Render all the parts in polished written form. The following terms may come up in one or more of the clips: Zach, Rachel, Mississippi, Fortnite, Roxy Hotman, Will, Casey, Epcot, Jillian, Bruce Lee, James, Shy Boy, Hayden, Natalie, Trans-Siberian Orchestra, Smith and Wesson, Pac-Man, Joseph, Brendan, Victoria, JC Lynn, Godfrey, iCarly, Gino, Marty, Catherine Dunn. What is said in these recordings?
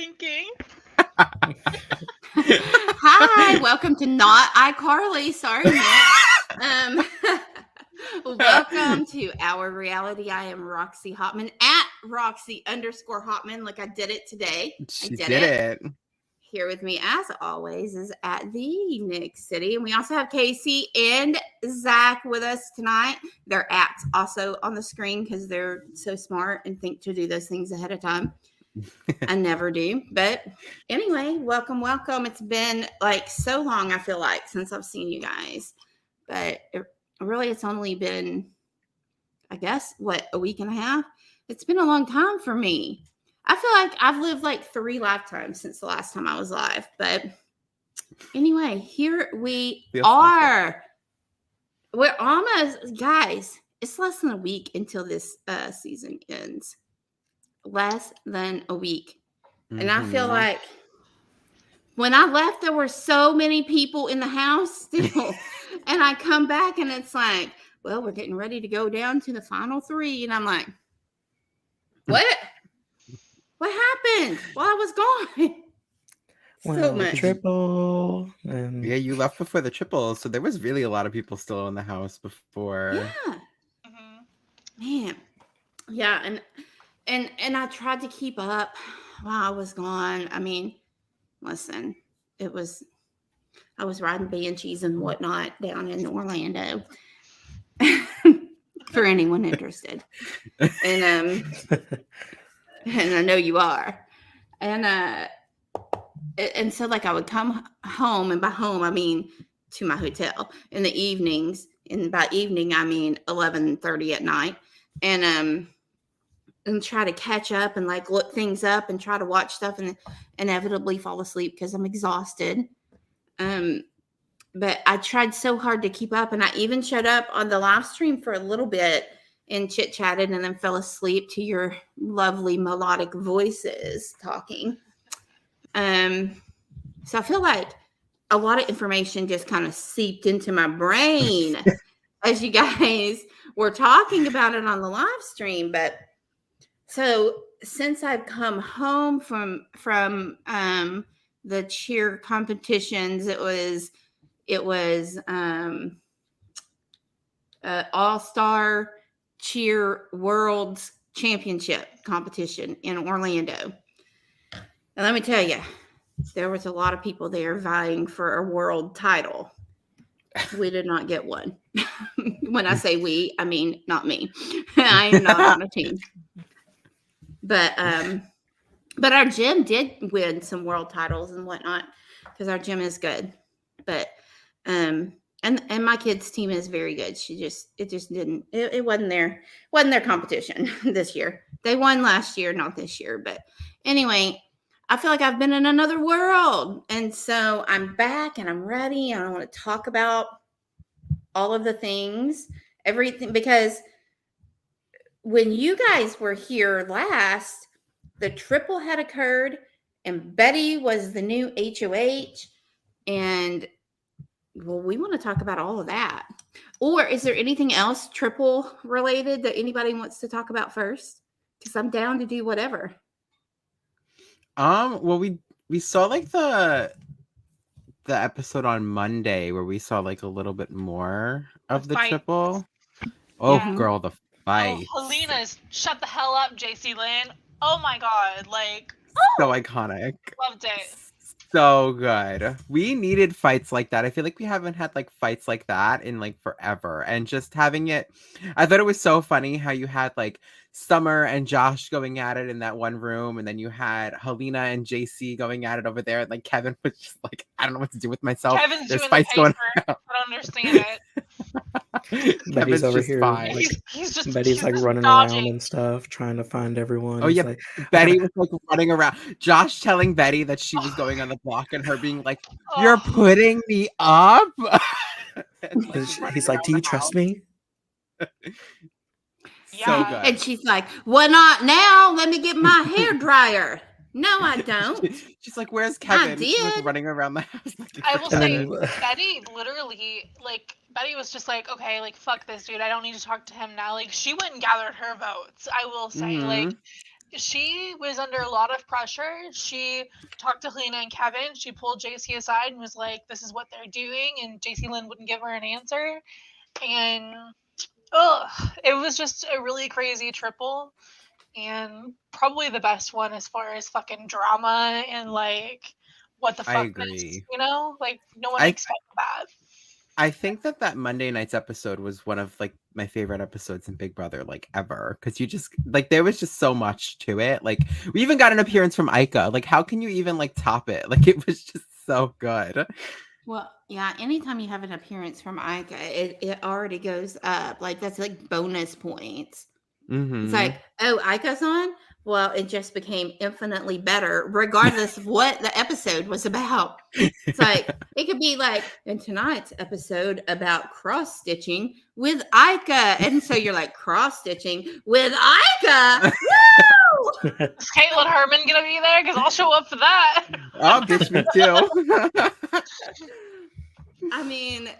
thinking. Hi, welcome to Not iCarly. Sorry, Nick. Welcome to Our Reality. I am Roxy Hotman at Roxy_Hotman. Like I did it today. She did it. Here with me, as always, is at the Nick City. And we also have Casey and Zach with us tonight. Their apps also on the screen because they're so smart and think to do those things ahead of time. I never do. But anyway, welcome, welcome. It's been like so long, I feel like, since I've seen you guys. But it's only been, I guess, a week and a half? It's been a long time for me. I feel like I've lived like 3 lifetimes since the last time I was live. But anyway, here we are. We're almost, guys, it's less than a week until this season ends. Less than a week. Mm-hmm. And I feel like when I left, there were so many people in the house still. And I come back and it's like, well, we're getting ready to go down to the final 3. And I'm like, what? What happened while I was gone? So much. Triple. Yeah, you left before the triple. So there was really a lot of people still in the house before. Yeah. Mm-hmm. Man. Yeah. And I tried to keep up while I was gone. I mean, listen, I was riding banshees and whatnot down in Orlando. For anyone interested. And I know you are. And so like I would come home, and by home, I mean to my hotel in the evenings. And by evening, I mean 11:30 at night. And try to catch up and like look things up and try to watch stuff and inevitably fall asleep because I'm exhausted. But I tried so hard to keep up, and I even showed up on the live stream for a little bit and chit-chatted and then fell asleep to your lovely melodic voices talking. So I feel like a lot of information just kind of seeped into my brain as you guys were talking about it on the live stream. But so since I've come home from the cheer competitions, it was All-Star Cheer World's Championship competition in Orlando. And let me tell you, there was a lot of people there vying for a world title. We did not get one. When I say we, I mean not me. I am not on a team. But our gym did win some world titles and whatnot because our gym is good. But and my kids' team is very good. It wasn't their competition this year. They won last year, not this year. But anyway, I feel like I've been in another world. And so I'm back and I'm ready. And I want to talk about all of the things, everything, because when you guys were here last, the triple had occurred and Betty was the new HOH. And well, we want to talk about all of that. Or is there anything else triple related that anybody wants to talk about first? Because I'm down to do whatever. Well, we saw like the episode on Monday where we saw like a little bit more of the triple. Oh, yeah. Girl, the fight. Oh, Helena's shut the hell up, JC Lynn. Oh my God, like so iconic. Loved it. So good. We needed fights like that. I feel like we haven't had like fights like that in like forever. And just having it, I thought it was so funny how you had like Summer and Josh going at it in that one room. And then you had Helena and JC going at it over there. And like Kevin was just like, I don't know what to do with myself. Kevin's There's doing fights the paper. Going on. I don't understand it. Betty's over here. Like, he's just running dodging. Around and stuff, trying to find everyone. Oh, yeah. Like, Betty was like running around. Josh telling Betty that she was going on the block and her being like, you're putting me up? And, like, he's like, do you trust me? Yeah. So and she's like, well, not now. Let me get my hair dryer. No, I don't. She's like, where's Kevin? I did. She's like running around the house. I will say, Betty literally, like, Betty was just like, okay, like, fuck this dude. I don't need to talk to him now. Like, she went and gathered her votes. I will say, like, she was under a lot of pressure. She talked to Helena and Kevin. She pulled JC aside and was like, this is what they're doing. And JC Lynn wouldn't give her an answer. And it was just a really crazy triple. And probably the best one as far as fucking drama and like what the fuck next, you know? Like no one expected that. I think that Monday night's episode was one of like my favorite episodes in Big Brother like ever, because you just like there was just so much to it. Like we even got an appearance from Ika. Like how can you even like top it? Like it was just so good. Well, yeah, anytime you have an appearance from Ika, it already goes up. Like that's like bonus points. Mm-hmm. It's like, oh, Ika's on? Well, it just became infinitely better, regardless of what the episode was about. It's like, it could be like, in tonight's episode about cross-stitching with Ika. And so you're like, cross-stitching with Ika? Woo! Is Caitlin Herman going to be there? Because I'll show up for that. I'll ditch me too. I mean,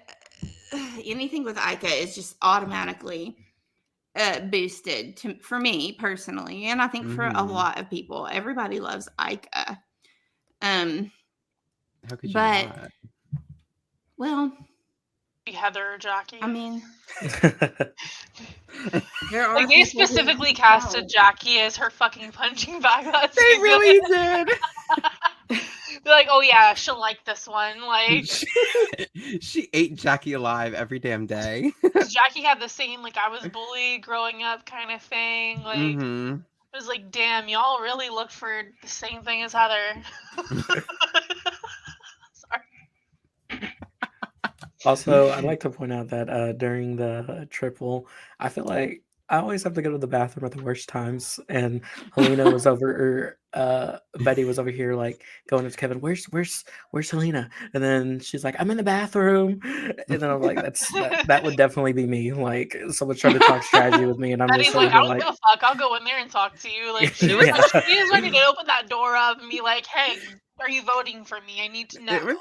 anything with Ika is just automatically... boosted for me personally, and I think for a lot of people. Everybody loves Ika. How could you not? Well, Heather Jackie. I mean, like they specifically casted Jackie as her fucking punching bag. They really did. They're like, oh yeah, she'll like this one. Like she ate Jackie alive every damn day. Jackie had the same like I was bullied growing up kind of thing. Like it was like, damn, y'all really look for the same thing as Heather. Sorry. Also, I'd like to point out that during the triple, I feel like I always have to go to the bathroom at the worst times, and Helena was over, Betty was over here, like, going up to Kevin, where's Helena? And then she's like, I'm in the bathroom. And then I'm like, that would definitely be me. Like, someone tried to talk strategy with me, and I'm Betty's just like, I don't give a fuck, I'll go in there and talk to you. Like, she was like, she was ready to open that door up and be like, hey, are you voting for me? I need to know.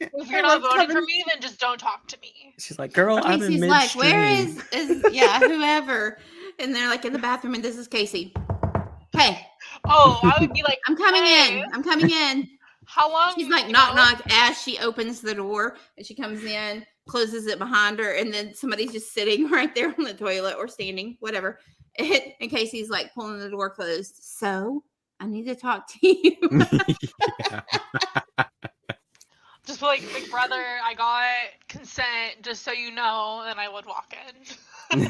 If you're not voting for me, then just don't talk to me. She's like, girl, I'm in midstream. Like, where is whoever? And they're like in the bathroom, and this is Casey. Hey. Oh, I would be like, I'm coming in. How long? She's like, knock, knock, as she opens the door, and she comes in, closes it behind her, and then somebody's just sitting right there on the toilet or standing, whatever. And Casey's like pulling the door closed. So, I need to talk to you. Just like, Big Brother, I got consent, just so you know, and I would walk in.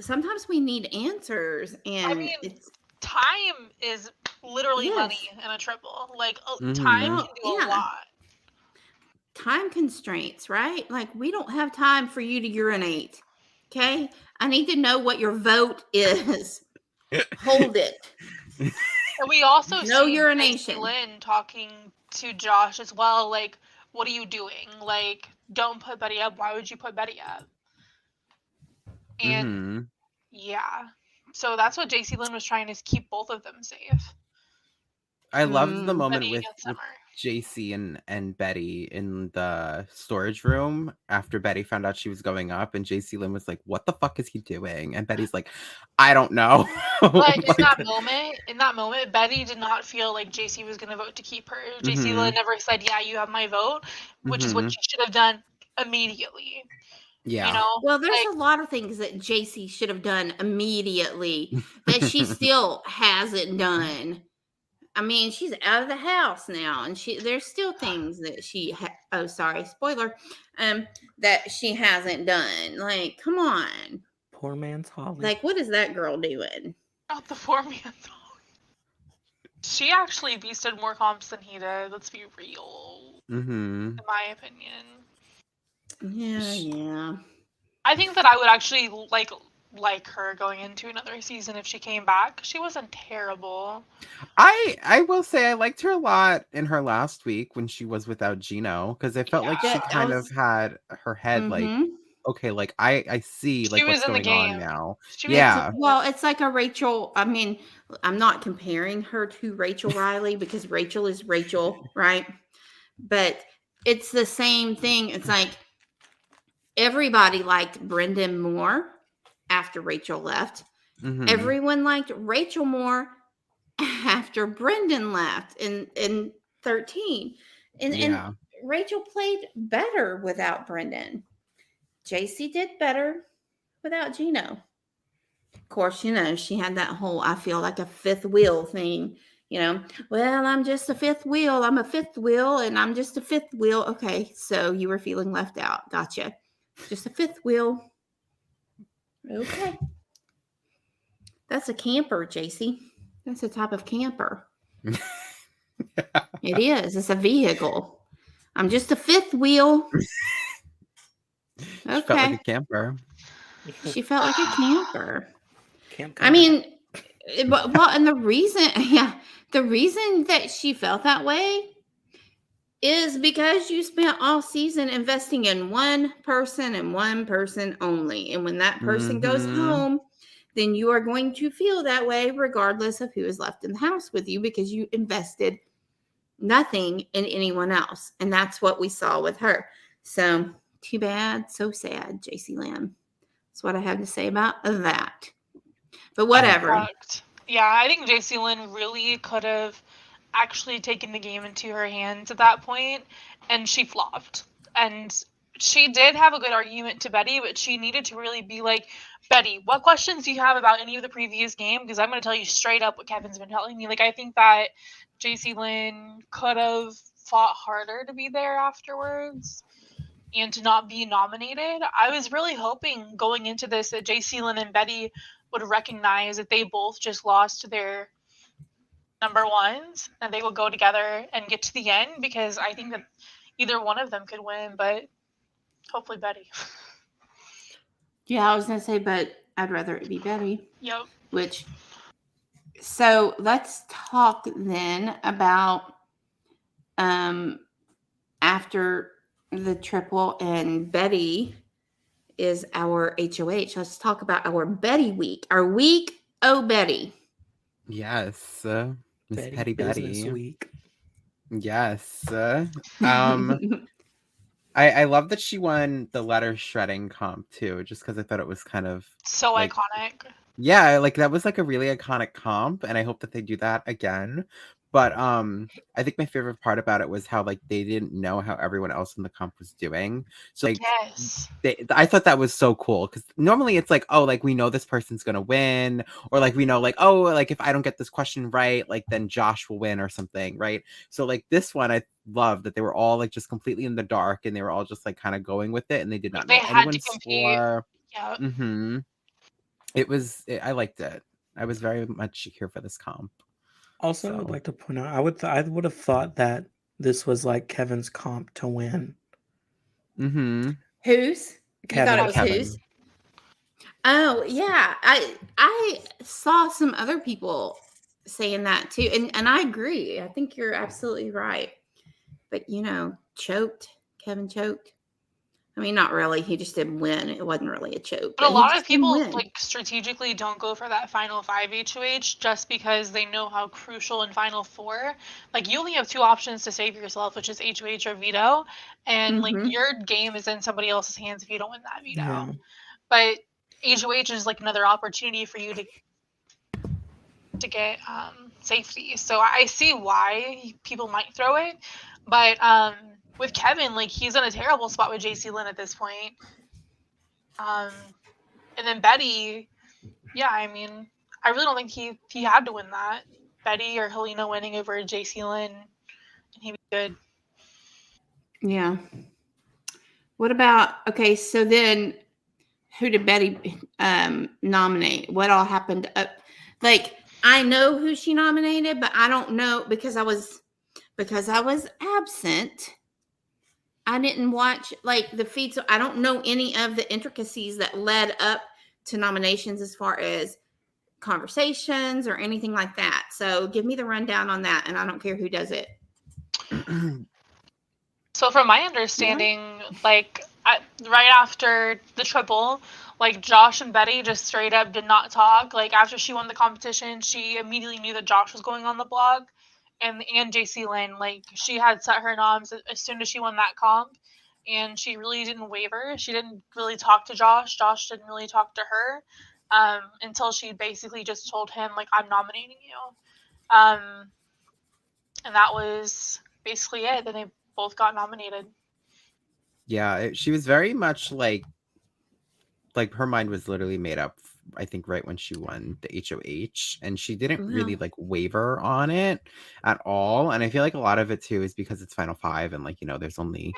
Sometimes we need answers, and I mean, time is literally money in a triple. Like, time can do a lot. Time constraints, right? Like, we don't have time for you to urinate, okay? I need to know what your vote is. Hold it. And we also see urination. Lynn talking to Josh as well. Like, what are you doing? Like, don't put Betty up. Why would you put Betty up? And so that's what JC Lynn was trying, is keep both of them safe. I loved the moment with JC and Betty in the storage room after Betty found out she was going up, and JC Lynn was like, what the fuck is he doing? And Betty's like, I don't know. But in that moment, Betty did not feel like JC was going to vote to keep her. JC Lynn never said, yeah, you have my vote, which is what she should have done immediately. Yeah. You know, well, there's a lot of things that JC should have done immediately that she still hasn't done. I mean, she's out of the house now, and there's still things that she spoiler, that she hasn't done. Like, come on. Poor man's Holly. Like, what is that girl doing? Not the poor man's Holly. She actually beasted more comps than he did. Let's be real. In my opinion. Yeah. I think that I would actually like her going into another season if she came back. She wasn't terrible. I will say I liked her a lot in her last week when she was without Gino, because I felt like she kind of had her head like, okay, like I see like what's going on now. Well, it's like a Rachel. I mean, I'm not comparing her to Rachel Riley because Rachel is Rachel, right? But it's the same thing. It's like everybody liked Brendan more. after Rachel left. Mm-hmm. Everyone liked Rachel more after Brendan left in 13. And Rachel played better without Brendan. JC did better without Gino. Of course, you know, she had that whole, I feel like a fifth wheel thing. You know, well, I'm just a fifth wheel. I'm a fifth wheel and I'm just a fifth wheel. Okay, so you were feeling left out. Gotcha. Just a fifth wheel. Okay. That's a camper, JC. That's a type of camper. It is. It's a vehicle. I'm just a fifth wheel. Okay. She felt like a camper. She felt like a camper. I mean, well, and the reason that she felt that way is because you spent all season investing in one person and one person only. And when that person goes home, then you are going to feel that way regardless of who is left in the house with you because you invested nothing in anyone else. And that's what we saw with her. So too bad. So sad, JC Lynn. That's what I have to say about that. But whatever. Correct. Yeah, I think JC Lynn really could have actually taken the game into her hands at that point, and she flopped. And she did have a good argument to Betty, but she needed to really be like, Betty, what questions do you have about any of the previous game? Because I'm going to tell you straight up what Kevin's been telling me. Like, I think that JC Lynn could have fought harder to be there afterwards and to not be nominated. I was really hoping going into this that JC Lynn and Betty would recognize that they both just lost their number ones and they will go together and get to the end, because I think that either one of them could win, but hopefully Betty. Yeah, I was going to say, but I'd rather it be Betty. Yep. So let's talk then about after the triple and Betty is our HOH. Let's talk about our Betty week. Our week, oh Betty. Yes. Miss Petty Betty week. Yes. I love that she won the letter shredding comp too, just because I thought it was kind of so like, iconic. Yeah, like that was like a really iconic comp, and I hope that they do that again. But I think my favorite part about it was how like they didn't know how everyone else in the comp was doing. So like, yes. I thought that was so cool, because normally it's like, oh, like we know this person's gonna win, or like we know like, oh, like if I don't get this question right, like then Josh will win or something, right? So like this one, I love that they were all like just completely in the dark, and they were all just like kind of going with it, and they did not know anyone's score. Yeah. Mm-hmm. I liked it. I was very much here for this comp. Also, I would like to point out, I would have thought that this was like Kevin's comp to win. Mm-hmm. Whose? You thought it was whose? Oh, yeah. I saw some other people saying that too. And I agree. I think you're absolutely right. But, you know, choked. Kevin choked. I mean, not really. He just didn't win. It wasn't really a choke. But a lot of people like strategically don't go for that final 5 HOH just because they know how crucial in final 4. Like you only have 2 options to save yourself, which is HOH or veto, and like your game is in somebody else's hands if you don't win that veto. Yeah. But HOH is like another opportunity for you to get safety. So I see why people might throw it, but with Kevin, like he's in a terrible spot with JC Lynn at this point. And then Betty, yeah, I mean, I really don't think he had to win that. Betty or Helena winning over JC Lynn, and he'd be good. Yeah. What about, okay, so then who did Betty nominate? What all happened up? Like, I know who she nominated, but I don't know because I was absent. I didn't watch like the feed, so I don't know any of the intricacies that led up to nominations as far as conversations or anything like that. So give me the rundown on that, and I don't care who does it. So from my understanding, right after the triple, like Josh and Betty just straight up did not talk. Like after she won the competition, she immediately knew that Josh was going on the blog. And JC Lynn, like she had set her noms as soon as she won that comp, and she really didn't waver. She didn't really talk to Josh. Josh didn't really talk to her until she basically just told him, like, I'm nominating you. And that was basically it. Then they both got nominated. Yeah, she was very much like her mind was literally made up, I think, right when she won the HOH, and she didn't really waver on it at all. And I feel like a lot of it too is because it's Final Five, and like, you know, there's only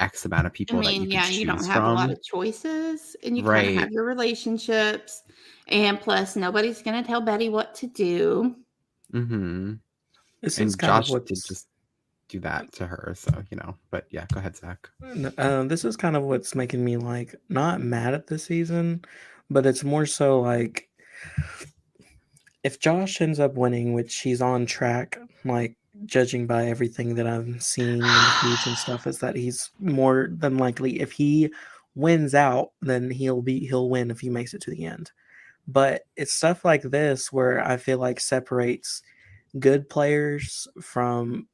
X amount of people. I mean, that you can choose you don't have a lot of choices, and you kind of have your relationships, and plus nobody's gonna tell Betty what to do. Mm-hmm. And Josh did just do that to her, so you know. But yeah, go ahead, Zach. This is kind of what's making me like not mad at this season. But it's more so like if Josh ends up winning, which he's on track, like judging by everything that I'm seeing in the feeds and stuff, is that he's more than likely, if he wins out, then he'll win if he makes it to the end. But it's stuff like this where I feel like separates good players from,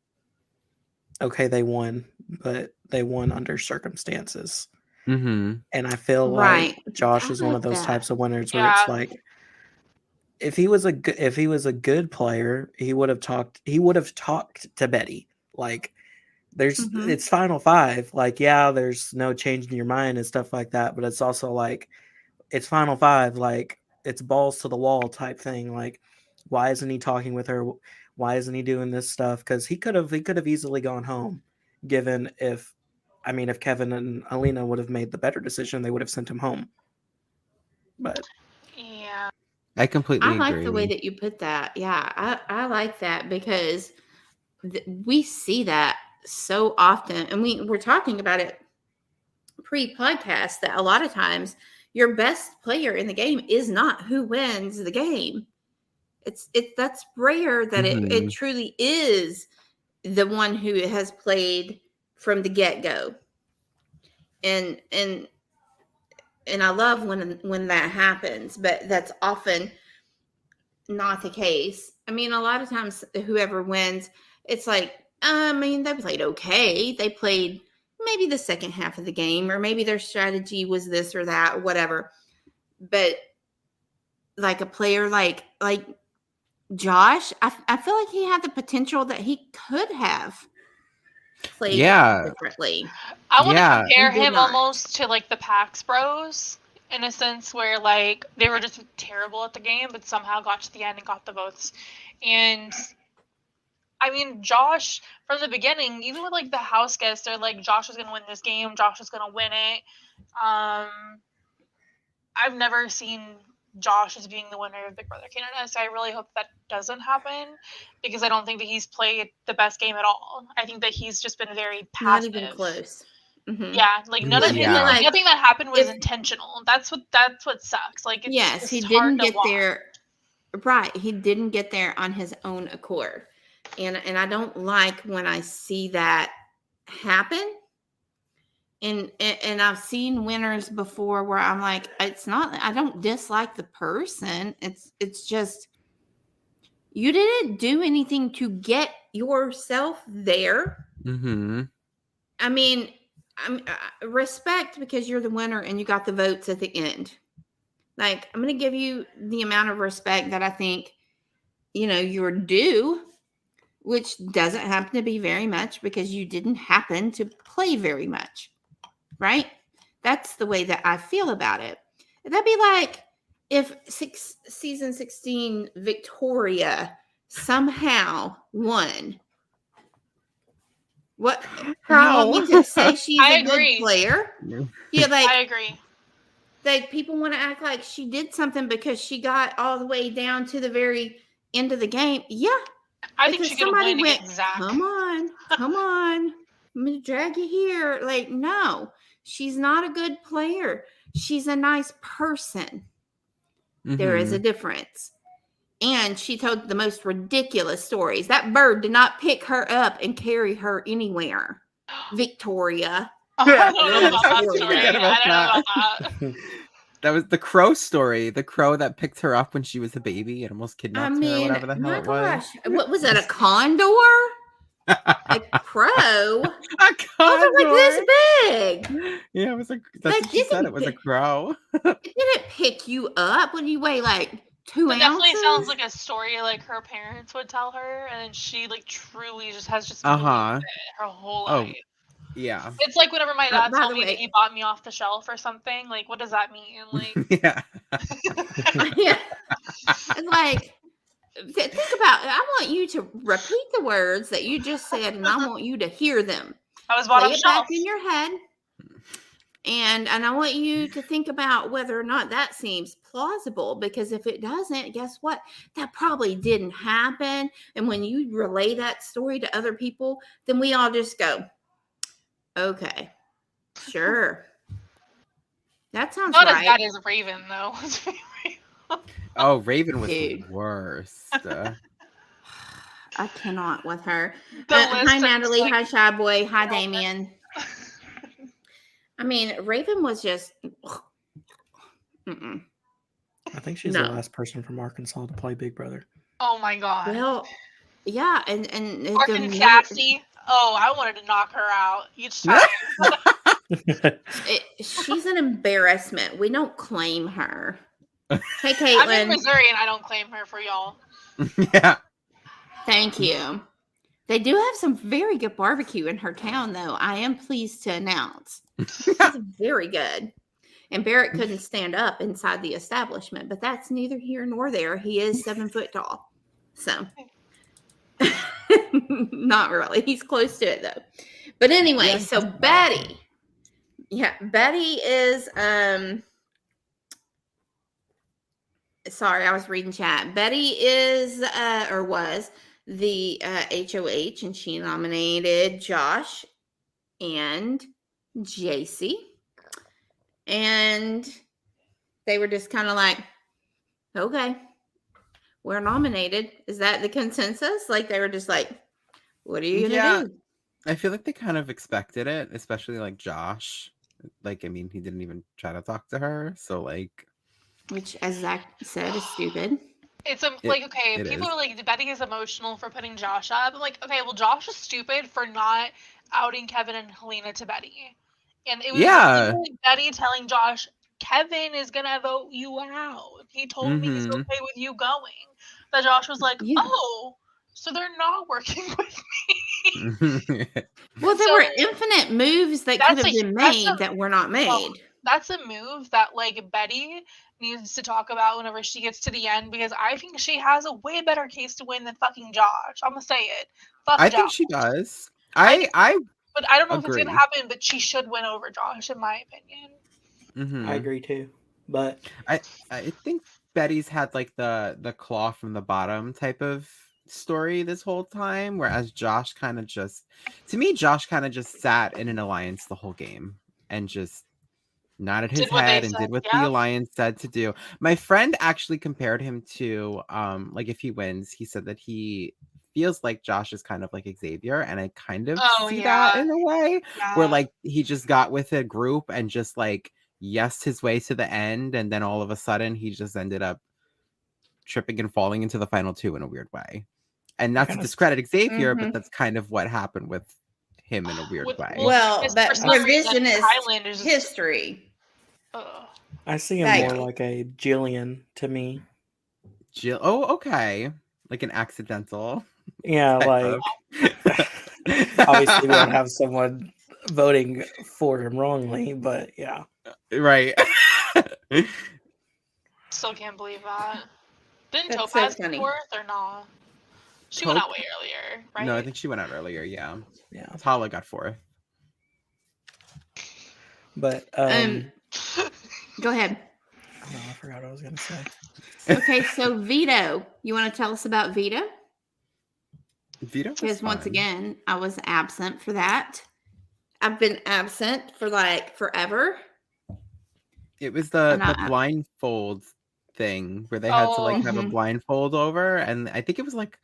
okay, they won, but they won under circumstances. Mm-hmm. And I feel like Josh is one of those types of winners where it's like, if he was a good player, he would have talked to Betty. Like, there's it's Final Five. Like, yeah, there's no change in your mind and stuff like that. But it's also like, it's Final Five. Like, it's balls to the wall type thing. Like, why isn't he talking with her? Why isn't he doing this stuff? Because he could have easily gone home, given if. I mean, if Kevin and Helena would have made the better decision, they would have sent him home. But yeah, I completely agree. I like the way that you put that. Yeah, I like that because we see that so often. And we're talking about it pre-podcast that a lot of times your best player in the game is not who wins the game. That's rare that it truly is the one who has played from the get-go, and I love when that happens, but that's often not the case. I mean, a lot of times whoever wins, it's like, I mean, they played okay. They played maybe the second half of the game, or maybe their strategy was this or that, whatever. But like a player like Josh, I feel like he had the potential that he could have played differently. I want to compare him almost to like the Pax Bros, in a sense where like they were just terrible at the game, but somehow got to the end and got the votes. And I mean, Josh from the beginning, even with like the house guests, they're like, Josh is going to win this game. Josh is going to win it. I've never seen Josh as being the winner of Big Brother Canada, so I really hope that doesn't happen, because I don't think that he's played the best game at all. I think that he's just been very passive. Not even close. Mm-hmm. Yeah, like none of like, nothing that happened was intentional. That's what sucks. Like, it's, yes, it's he didn't get there. Right, he didn't get there on his own accord, and I don't like when I see that happen. And I've seen winners before where I'm like, it's not, I don't dislike the person. It's just, you didn't do anything to get yourself there. Mm-hmm. I mean, respect, because you're the winner and you got the votes at the end. Like, I'm going to give you the amount of respect that I think, you know, you're due, which doesn't happen to be very much because you didn't happen to play very much. Right? That's the way that I feel about it. That'd be like if season 16 Victoria somehow won. What? How? You just say she's a good player. Yeah, like I agree. Like, people want to act like she did something because she got all the way down to the very end of the game. Yeah, I think she could have won against Zach. Come on. I'm going to drag you here. Like, no, she's not a good player. She's a nice person. Mm-hmm. There is a difference. And she told the most ridiculous stories. That bird did not pick her up and carry her anywhere. Victoria. I don't know about that. That was the crow story. The crow that picked her up when she was a baby and almost kidnapped her, or whatever the hell it was. What was that, a condor? A crow? A condor? It was like this big. Yeah, it was a, that's what she said, it was a crow. It didn't pick you up when you weigh like 2 ounces. It definitely sounds like a story like her parents would tell her, and she like truly just has just believed it her whole life. Yeah. It's like whenever my dad told me that he bought me off the shelf or something. Like, what does that mean? Like, yeah. Yeah. It's like, think about it. I want you to repeat the words that you just said, and I want you to hear them. I was bought off the shelf. Back in your head. And I want you to think about whether or not that seems plausible, because if it doesn't, guess what? That probably didn't happen. And when you relay that story to other people, then we all just go, okay, sure. That sounds not right. Not as bad as Raven, though. Oh, Raven was the worst. I cannot with her. Hi, Natalie. Like, hi, Shy Boy. Hi, Damien. I mean, Raven was just... I think she's the last person from Arkansas to play Big Brother. Oh, my God. Well, yeah, and Cassie. Oh, I wanted to knock her out each time. She's an embarrassment. We don't claim her. Hey, Caitlin. I'm in Missouri, and I don't claim her for y'all. Yeah. Thank you. They do have some very good barbecue in her town, though. I am pleased to announce. It's very good. And Barrett couldn't stand up inside the establishment, but that's neither here nor there. He is 7 foot tall. So... Not really. He's close to it, though. But anyway, yes. So Betty. Yeah, Betty is... Sorry, I was reading chat. Betty is, or was, the HOH, and she nominated Josh and JC. And they were just kind of like, okay, we're nominated. Is that the consensus? Like, they were just like, what are you going to do? I feel like they kind of expected it, especially, like, Josh. Like, I mean, he didn't even try to talk to her. So, like... Which, as Zach said, is stupid. It's like, okay, people are like, Betty is emotional for putting Josh up. I'm like, okay, well, Josh is stupid for not outing Kevin and Helena to Betty. And it was like Betty telling Josh, Kevin is going to vote you out. He told me he's okay with you going. But Josh was like, oh, so they're not working with me. Well, there were infinite moves that could have been made that were not made. Well, that's a move that, like, Betty needs to talk about whenever she gets to the end, because I think she has a way better case to win than fucking Josh. I'm going to say it. Fuck Josh. I think she does. But I don't know if it's going to happen, but she should win over Josh, in my opinion. I agree, too. But I think Betty's had, like, the claw from the bottom type of story this whole time, whereas Josh kind of just... To me, Josh kind of just sat in an alliance the whole game and just nodded his head and did what the alliance said to do. My friend actually compared him to, like, if he wins, he said that he feels like Josh is kind of like Xavier, and I kind of see that in a way, where, like, he just got with a group and just, like, yesed his way to the end, and then all of a sudden, he just ended up tripping and falling into the final two in a weird way. And not to discredit Xavier, but that's kind of what happened with him in a weird way. Well, that revisionist history... I see him more like a Jillian to me. Oh, okay. Like an accidental. Yeah, like obviously we don't have someone voting for him wrongly, but yeah. Right. Still can't believe that. Didn't Topaz come forth or not? She went out way earlier, right? No, I think she went out earlier, yeah. Tala got forth. But go ahead. Oh, no, I forgot what I was going to say. Okay, so Vito. You want to tell us about Vito? Vito? Because once again, I was absent for that. I've been absent for like forever. It was the blindfold thing where they had to like have a blindfold over. And I think it was like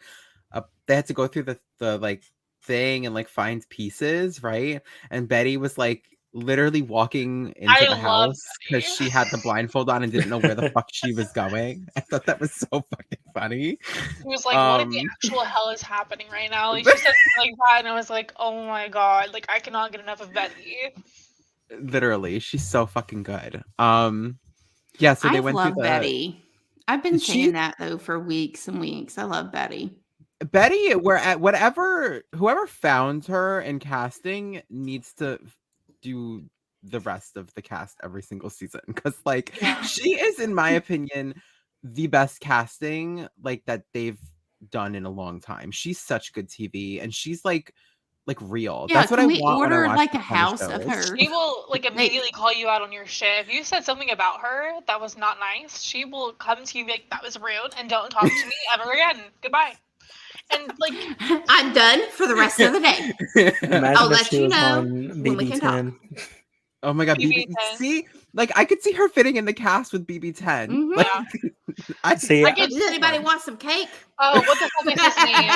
they had to go through the like thing and like find pieces, right? And Betty was like literally walking into the house because she had the blindfold on and didn't know where the fuck she was going. I thought that was so fucking funny. She was like, what in the actual hell is happening right now? Like, she said like that, and I was like, oh my god, like I cannot get enough of Betty. Literally, she's so fucking good. Yeah, so they went through Betty. I've been saying that though for weeks and weeks. I love Betty. Betty, whoever found her in casting needs to do the rest of the cast every single season, because like she is, in my opinion, the best casting like that they've done in a long time. She's such good TV, and she's like real. Yeah, that's what I want. We ordered like a house of her. She will like immediately call you out on your shit. If you said something about her that was not nice, she will come to you and be like, that was rude, and don't talk to me ever again. Goodbye. And like, I'm done for the rest of the day. I'll let you know when we can talk. Oh my god, BB10. See, like I could see her fitting in the cast with BB10. Mm-hmm. Like, yeah. I see. Like, does anybody want some cake? Oh, what the fuck is his name?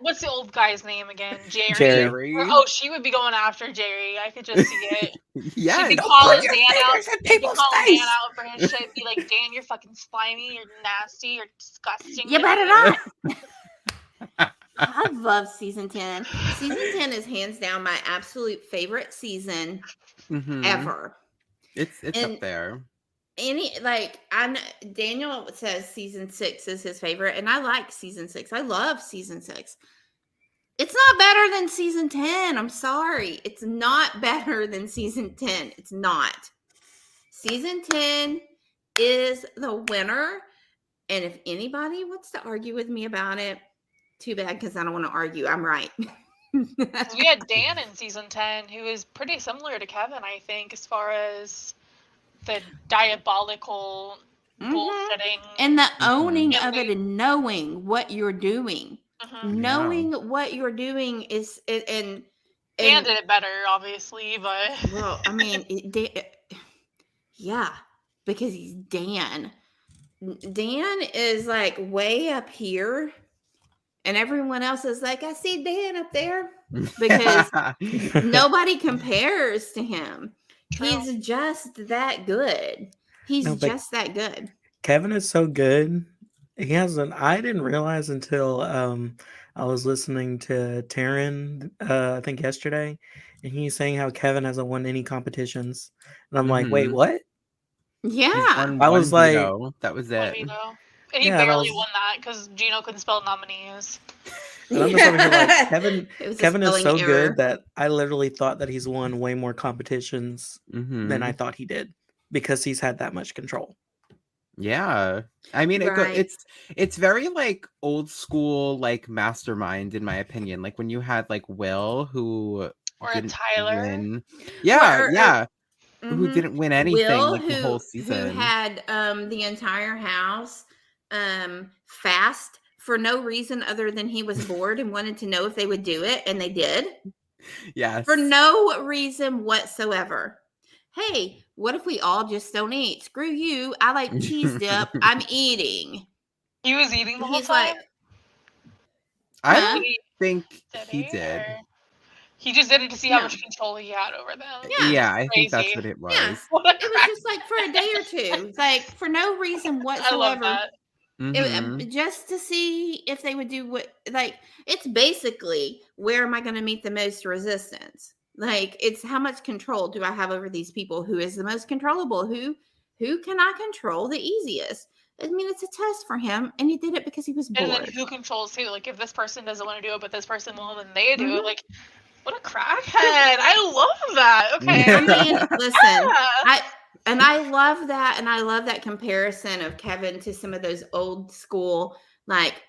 What's the old guy's name again? Jerry. Oh, she would be going after Jerry. I could just see it. Yeah, she'd be calling Dan out. She'd be calling Dan out for his shit. Be like, Dan, you're fucking slimy. You're nasty. You're disgusting. You better not. I love season 10. Season 10 is hands down my absolute favorite season ever. It's up there. I know Daniel says season 6 is his favorite, and I like season 6. I love season 6. It's not better than season 10. I'm sorry. It's not better than season 10. It's not. Season 10 is the winner, and if anybody wants to argue with me about it, too bad, because I don't want to argue. I'm right. We had Dan in season 10, who is pretty similar to Kevin, I think, as far as the diabolical bullshitting. And the owning of it, and knowing what you're doing. Knowing what you're doing is... And Dan did it better, obviously, but... Well, I mean, yeah, because he's Dan. Dan is, like, way up here. And everyone else is like, I see Dan up there, because nobody compares to him. True. He's just that good. Just that good. Kevin is so good. He has I didn't realize until I was listening to Taryn, I think yesterday, and he's saying how Kevin hasn't won any competitions. And I'm like, wait, what? Yeah. I was like, Gino. That was it. And he barely won that because Gino couldn't spell nominees. And I'm just over here like, Kevin is so good that I literally thought that he's won way more competitions than I thought he did, because he's had that much control. Yeah. I mean, it's very like old school, like Mastermind, in my opinion. Like when you had like Will, who... Or Tyler. Win. Yeah, yeah. Who didn't win anything the whole season. Who had the entire house... fast for no reason other than he was bored and wanted to know if they would do it, and they did. Yes. For no reason whatsoever. Hey, what if we all just don't eat? Screw you. I like cheese dip. I'm eating. He was eating the whole time? I think he did. He just did it to see how much control he had over them. Yeah, I think that's what it was. Yeah. It was just like for a day or two. It's like for no reason whatsoever. I love that. It, just to see if they would do what, like, it's basically, where am I going to meet the most resistance? Like, it's how much control do I have over these people? Who is the most controllable? Who can I control the easiest? I mean, it's a test for him, and he did it because he was bored. And then who controls who? Like, if this person doesn't want to do it, but this person will, then they do it. Like, what a crackhead. I love that. Okay. I mean, listen, And I love that. And I love that comparison of Kevin to some of those old school, like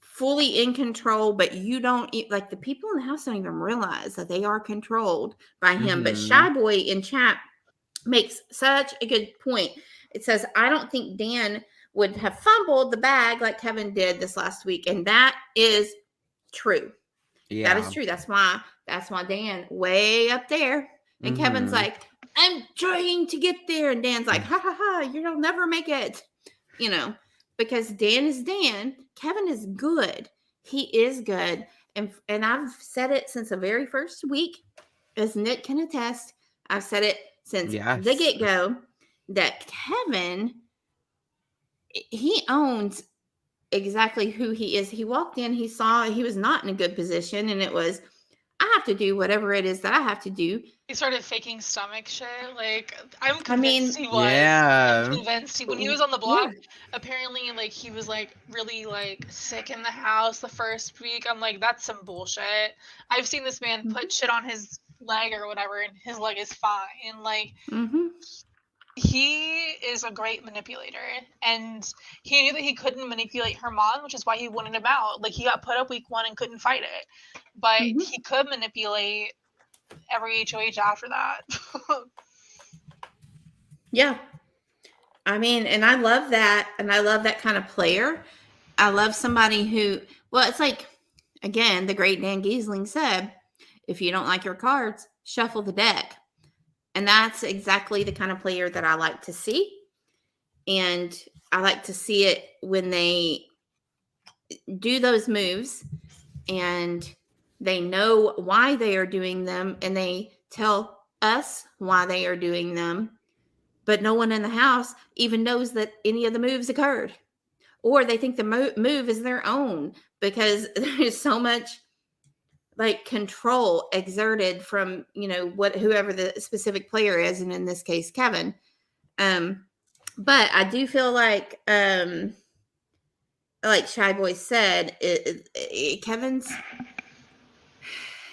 fully in control, but you don't eat, like the people in the house don't even realize that they are controlled by him. But Shy Boy in chat makes such a good point. It says, I don't think Dan would have fumbled the bag like Kevin did this last week. And that is true. Yeah. That is true. That's why Dan way up there. And Kevin's like, I'm trying to get there. And Dan's like, ha, ha, ha, you'll never make it. You know, because Dan is Dan. Kevin is good. He is good. And I've said it since the very first week, as Nick can attest. I've said it since the get-go, that Kevin, he owns exactly who he is. He walked in, he saw he was not in a good position, and it was, I have to do whatever it is that I have to do. He started faking stomach shit. Like, I'm convinced he was. Yeah. I'm convinced when he was on the block, apparently, like, he was, like, really, like, sick in the house the first week. I'm like, that's some bullshit. I've seen this man put shit on his leg or whatever, and his leg is fine. Like, he is a great manipulator, and he knew that he couldn't manipulate her mom, which is why he wanted him out. Like, he got put up week one and couldn't fight it, but he could manipulate every HOH after that. Yeah. I mean, and I love that. And I love that kind of player. I love somebody who, well, it's like, again, the great Dan Giesling said, if you don't like your cards, shuffle the deck. And that's exactly the kind of player that I like to see. And I like to see it when they do those moves and they know why they are doing them and they tell us why they are doing them. But no one in the house even knows that any of the moves occurred. Or they think the move is their own because there's so much like control exerted from, you know, what, whoever the specific player is. And in this case, Kevin. But I do feel like Shy Boy said,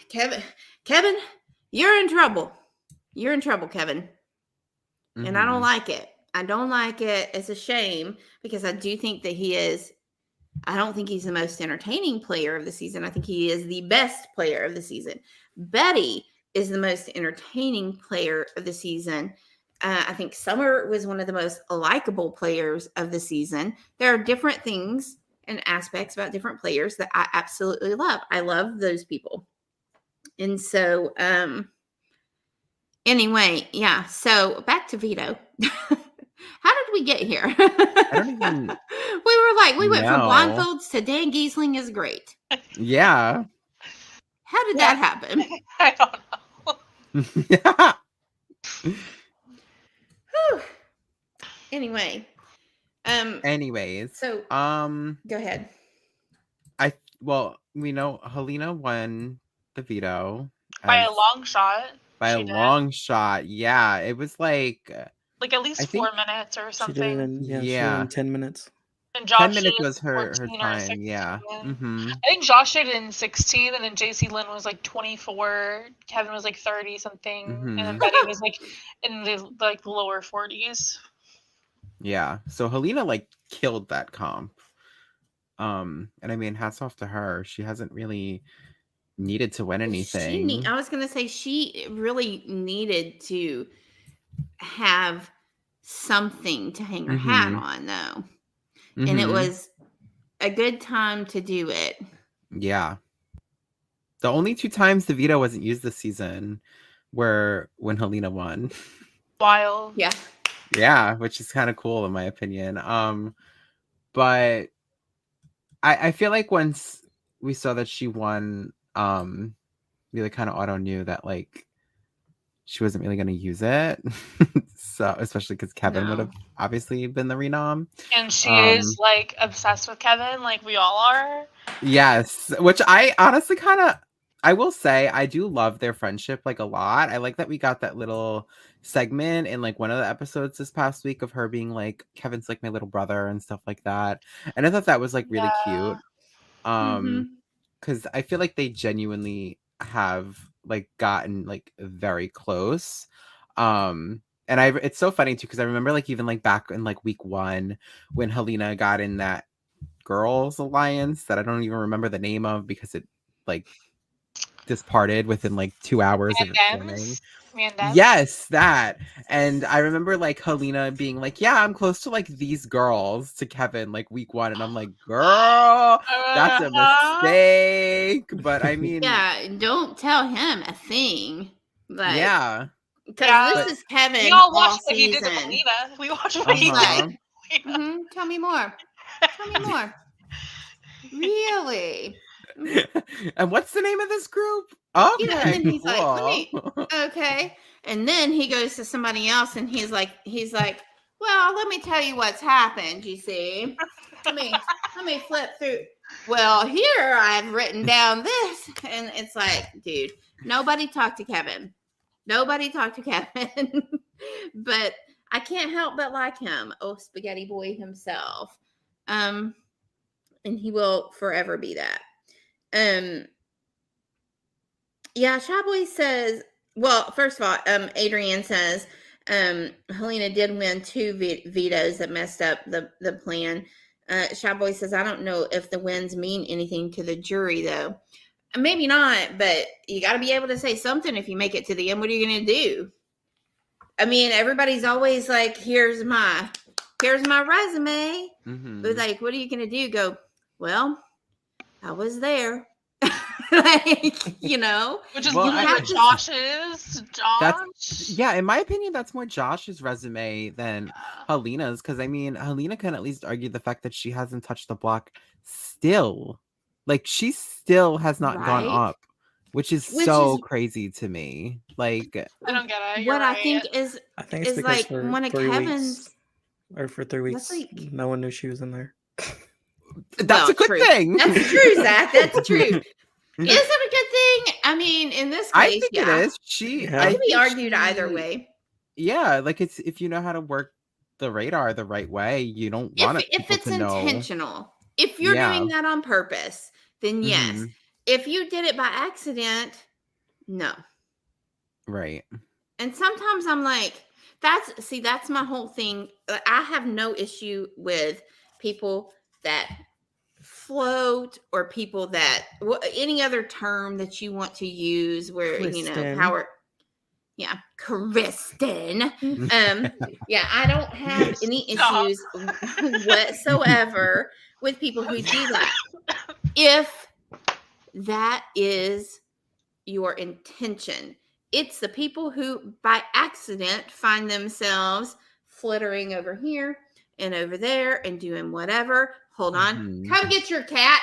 Kevin, you're in trouble. You're in trouble, Kevin. And I don't like it. I don't like it. It's a shame because I do think that he is, I don't think he's the most entertaining player of the season. I think he is the best player of the season. Betty is the most entertaining player of the season. I think Summer was one of the most likable players of the season. There are different things and aspects about different players that I absolutely love. I love those people. And so, anyway, yeah. So back to Vito. How did we get here? I don't even. We were like, we went from blindfolds to Dan Giesling is great. Yeah. How did that happen? I don't know. Anyway. Anyways. So. Go ahead. Well, we know Helena won the veto by a long shot. By a long shot. Yeah, it was like at least 4 minutes or something. She did in 10 minutes. And Josh 10 minutes was her time. Yeah. Mm-hmm. I think Josh did in 16, and then JC Lynn was like 24. Kevin was like 30 something, and then Betty was like in the like lower 40s. Yeah. So Helena like killed that comp. And I mean, hats off to her. She hasn't really needed to win anything. I was gonna say she really needed to have something to hang her hat on though, and it was a good time to do it. Yeah, the only 2 times the veto wasn't used this season were when Helena won. Wild. yeah which is kind of cool in my opinion. But I feel like once we saw that she won, we like kind of auto knew that like she wasn't really going to use it. So, especially because Kevin would have obviously been the renom. And she is like obsessed with Kevin, like we all are. Yes. Which I honestly I will say, I do love their friendship like a lot. I like that we got that little segment in like one of the episodes this past week of her being like, Kevin's like my little brother and stuff like that. And I thought that was like really cute. Because I feel like they genuinely have like gotten like very close, and I it's so funny too because I remember like even like back in like week one when Helena got in that girls alliance that I don't even remember the name of because it like disparted within like 2 hours of filming. Yes, that. And I remember like Helena being like, yeah, I'm close to like these girls to Kevin like week one, and I'm like, girl, that's a mistake. But I mean, yeah, don't tell him a thing. Like, yeah, because this is Kevin. We all watched what he did to Helena. We watched what he did. Tell me more. Really. And what's the name of this group? Okay. You know, and then he's like, okay. And then he goes to somebody else and he's like, well, let me tell you what's happened, you see. Let me flip through. Well, here I've written down this. And it's like, dude, nobody talked to Kevin. But I can't help but like him. Oh, spaghetti boy himself. And he will forever be that. Yeah, Shy Boy says, well, first of all, Adrian says, Helena did win two vetoes that messed up the plan. Shy Boy says, I don't know if the wins mean anything to the jury, though. Maybe not, but you got to be able to say something if you make it to the end. What are you going to do? I mean, everybody's always like, here's my resume. Mm-hmm. But like, what are you going to do? Go, well, I was there. Like, you know. Which is what Josh's. Yeah, in my opinion, that's more Josh's resume than Helena's. Because, I mean, Helena can at least argue the fact that she hasn't touched the block still. Like, she still has not gone up. Which is crazy to me. Like, I don't get it. You're what right. I think it's like one of Kevin's. Or for 3 weeks, like, no one knew she was in there. That's a good thing. That's true, Zach. That's true. Is it a good thing? I mean, in this case, I think it is. It can be argued either way. Yeah, like it's if you know how to work the radar the right way, you don't want it. If it's intentional, if you're doing that on purpose, then yes. Mm-hmm. If you did it by accident, no. Right. And sometimes I'm like, that's my whole thing. I have no issue with people that float or people that any other term that you want to use where, Kristen. You know, power. Yeah. Kristen. Yeah. I don't have any issues whatsoever with people who do that. If that is your intention. It's the people who, by accident, find themselves flittering over here and over there and doing whatever. Hold on. Mm-hmm. Come get your cat.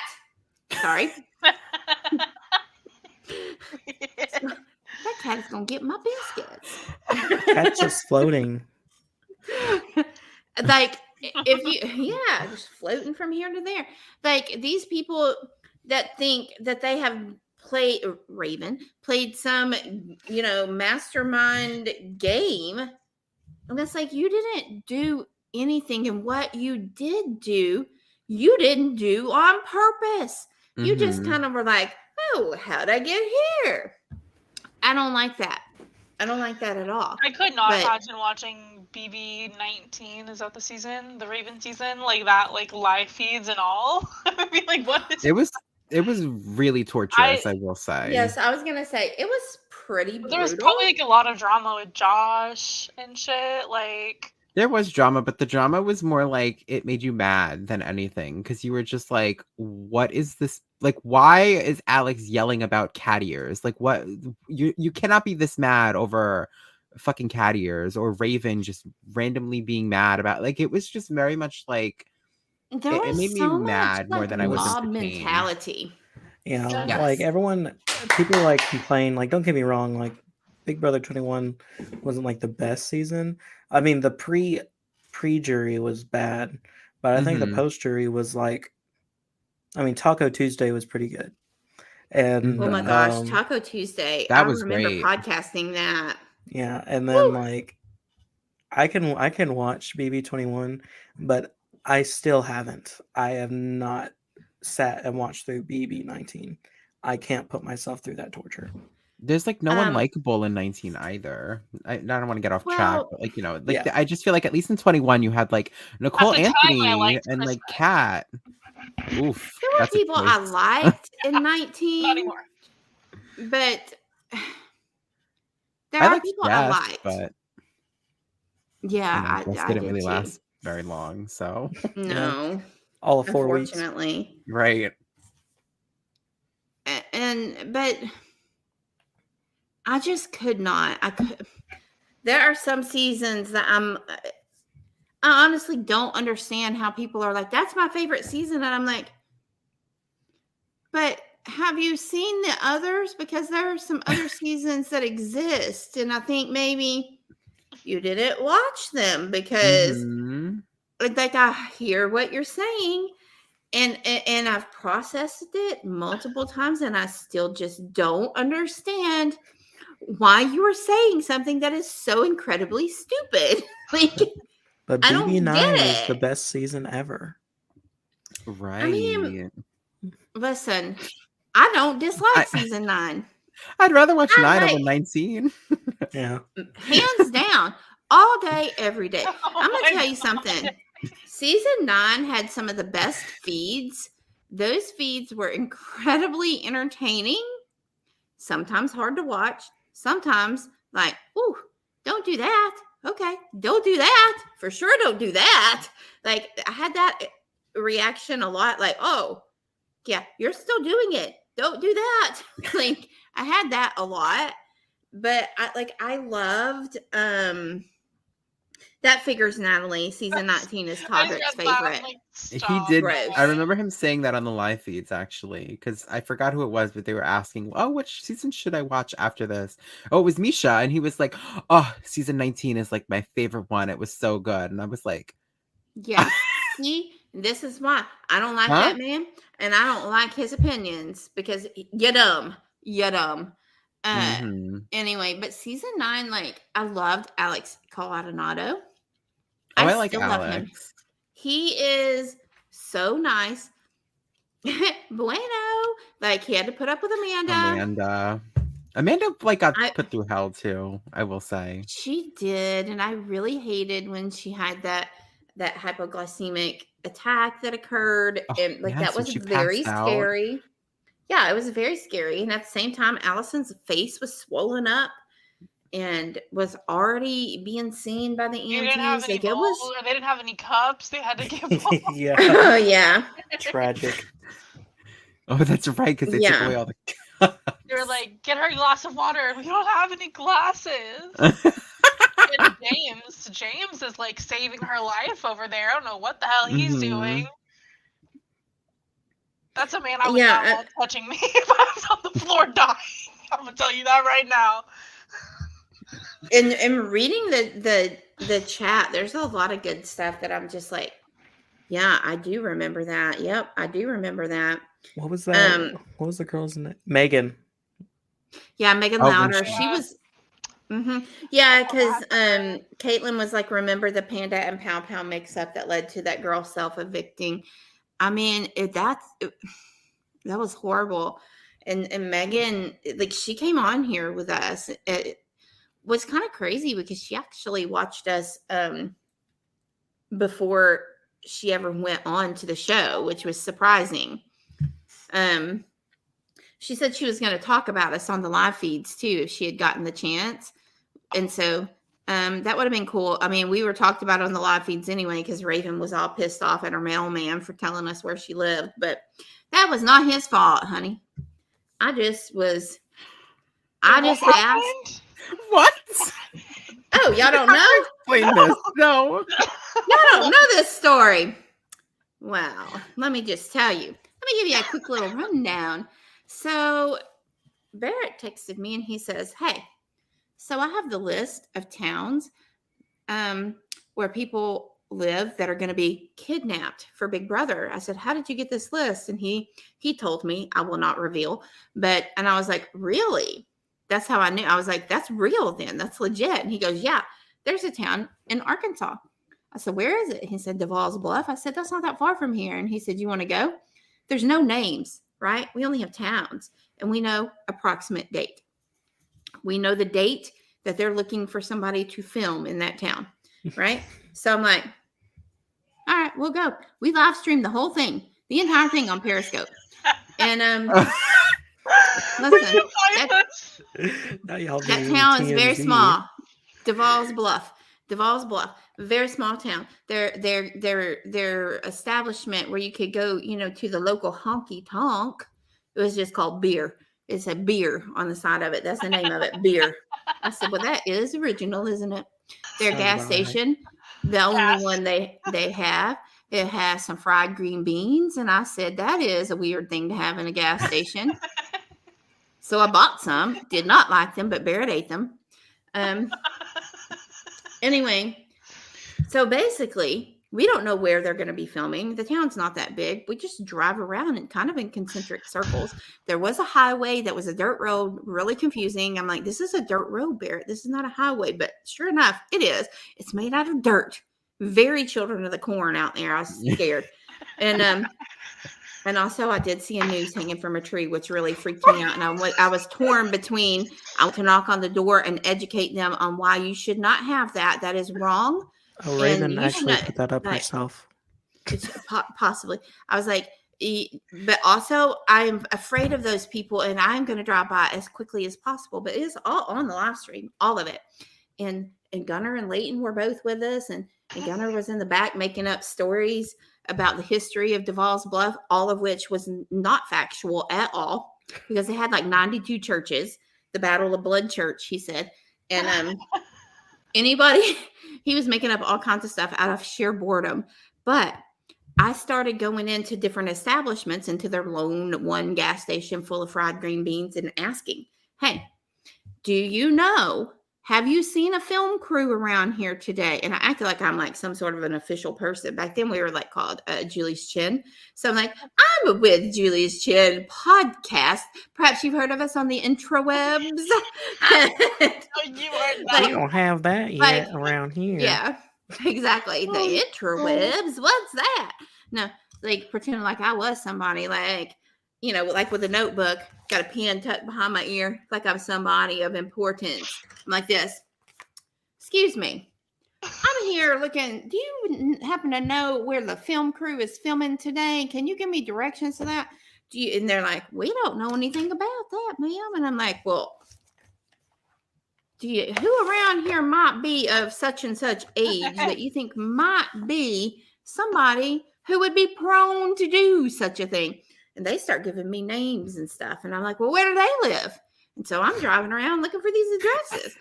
Sorry. That cat is going to get my biscuits. That's just floating. Like, if you, just floating from here to there. Like, these people that think that they have played some, you know, mastermind game. And that's like, you didn't do anything. And what you did do, you didn't do on purpose. Mm-hmm. You just kind of were like, oh, how'd I get here? I don't like that. I don't like that at all. I could not imagine watching BB19. Is that the season? The Raven season? Like that, like live feeds and all? I would be like, what? It was really torturous, I will say. Yes, I was going to say. It was pretty brutal. There was probably like a lot of drama with Josh and shit. Like, there was drama, but the drama was more like it made you mad than anything. Because you were just like, what is this? Like, why is Alex yelling about cat ears? Like, what? You cannot be this mad over fucking cat ears or Raven just randomly being mad about. Like, it was just very much like, it made me mad more than I was. Mob mentality. Yeah, like everyone, people like complain. Like, don't get me wrong. Like, Big Brother 21 wasn't like the best season. I mean, the pre jury was bad, but I think the post jury was like, I mean, Taco Tuesday was pretty good. And oh my gosh, Taco Tuesday! That was great. I remember podcasting that. Yeah, and then like, I can watch BB 21, but I still haven't. I have not sat and watched through BB19. I can't put myself through that torture. There's like no one likable in 19 either. I don't want to get off track, but like, you know, like I just feel like at least in 21 you had like Nicole Anthony and like Kat. Oof. There were people I liked in 19. Not anymore. But there are people I liked. But yeah, I didn't really last very long, so no, all of 4 weeks, unfortunately, right? And but I just could not. There are some seasons that I honestly don't understand how people are like, that's my favorite season, and I'm like, but have you seen the others? Because there are some other seasons that exist, and I think maybe you didn't watch them because, like, I hear what you're saying, and I've processed it multiple times, and I still just don't understand why you are saying something that is so incredibly stupid. Like, but BB9 is the best season ever, right? I mean, listen, I don't dislike season 9. I'd rather watch 9 over 19. Yeah, hands down, all day, every day. I'm gonna tell you something. Season 9 had some of the best feeds. Those feeds were incredibly entertaining. Sometimes hard to watch. Sometimes like, ooh, don't do that. Okay, don't do that. For sure, don't do that. Like, I had that reaction a lot. Like, oh, yeah, you're still doing it. Don't do that. Like, I had that a lot. But I loved that figures Natalie. Season 19 is Todrick's favorite. He did. Gross. I remember him saying that on the live feeds, actually, because I forgot who it was, but they were asking, oh, which season should I watch after this? Oh, it was Misha. And he was like, oh, season 19 is like my favorite one. It was so good. And I was like, yeah, see, this is why I don't like that man. And I don't like his opinions because you're dumb. You're dumb. Anyway, but season 9, like, I loved Alex Coladonado. I like still Alex. Love him. He is so nice. Bueno. Like, he had to put up with Amanda. Amanda, like, got put through hell, too, I will say. She did, and I really hated when she had that hypoglycemic attack that occurred. Oh, and, like, that was very scary. Out. Yeah, it was very scary. And at the same time, Allison's face was swollen up and was already being seen by the EMTs. Like, they didn't have any cups. They had to give bowls. Yeah. Oh, yeah. Tragic. Oh, that's right, because they took away all the cups. They were like, get her a glass of water. We don't have any glasses. And James is, like, saving her life over there. I don't know what the hell he's doing. That's a man I would not want touching me if I was on the floor dying. I'm gonna tell you that right now. And reading the chat, there's a lot of good stuff that I'm just like, yeah, I do remember that. Yep, I do remember that. What was that? What was the girl's name? Megan. Yeah, Megan Louder. She was. Mm-hmm. Yeah, because Caitlin was like, remember the Panda and Pow Pow mix-up that led to that girl self-evicting. I mean, that was horrible. And Megan, like, she came on here with us. It was kind of crazy because she actually watched us before she ever went on to the show, which was surprising. She said she was going to talk about us on the live feeds, too, if she had gotten the chance. And so that would have been cool. I mean, we were talked about on the live feeds anyway because Raven was all pissed off at her mailman for telling us where she lived. But that was not his fault, honey. I just asked. What? Oh, y'all don't know? Explain this. No. Y'all don't know this story. Well, let me just tell you. Let me give you a quick little rundown. So Barrett texted me and he says, hey. So I have the list of towns where people live that are going to be kidnapped for Big Brother. I said, how did you get this list? And he told me, I will not reveal. And I was like, really? That's how I knew. I was like, that's real then. That's legit. And he goes, yeah, there's a town in Arkansas. I said, where is it? He said, Duval's Bluff. I said, that's not that far from here. And he said, you want to go? There's no names, right? We only have towns. And we know approximate date. We know the date that they're looking for somebody to film in that town, right? So I'm like, all right, we'll go. We live streamed the whole thing, the entire thing on Periscope. And listen, that town is very small. Duval's Bluff, very small town. Their establishment where you could go, to the local honky tonk. It was just called beer. It said beer on the side of it. That's the name of it, beer. I said, well, that is original, isn't it? Their gas station, the only one they have. It has some fried green beans. And I said, that is a weird thing to have in a gas station. So I bought some. Did not like them, but Barrett ate them. Anyway, so basically, we don't know where they're going to be filming. The town's not that big. We just drive around and kind of in concentric circles. There was a highway that was a dirt road, really confusing. I'm like, this is a dirt road, Barrett. This is not a highway. But sure enough, it is. It's made out of dirt. Very Children of the Corn out there. I was scared. And also I did see a noose hanging from a tree, which really freaked me out. And I was torn between I want to knock on the door and educate them on why you should not have that. That is wrong. Oh, Raven actually put that up herself. Possibly. I was like, but also I'm afraid of those people and I'm going to drive by as quickly as possible. But it is all on the live stream, all of it. And Gunnar and Leighton were both with us. And Gunnar was in the back making up stories about the history of Duval's Bluff, all of which was not factual at all because they had like 92 churches, the Battle of Blood Church, he said. And anybody... He was making up all kinds of stuff out of sheer boredom. But I started going into different establishments, into their lone one gas station full of fried green beans and asking, hey, do you know, have you seen a film crew around here today? And I acted like I'm like some sort of an official person. Back then we were like called Julie's Chin. So I'm like, I'm with Julie's Chin podcast. Perhaps you've heard of us on the intrawebs. Like, we don't have that yet around here. Yeah, exactly. The intrawebs. What's that? No, like pretending like I was somebody, like, you know, like with a notebook, got a pen tucked behind my ear, like I'm somebody of importance. I'm like this. Excuse me. I'm here looking. Do you happen to know where the film crew is filming today? Can you give me directions to that? Do you? And they're like, we don't know anything about that, ma'am. And I'm like, well, do you? Who around here might be of such and such age that you think might be somebody who would be prone to do such a thing? And they start giving me names and stuff. And I'm like, well, where do they live? And so I'm driving around looking for these addresses.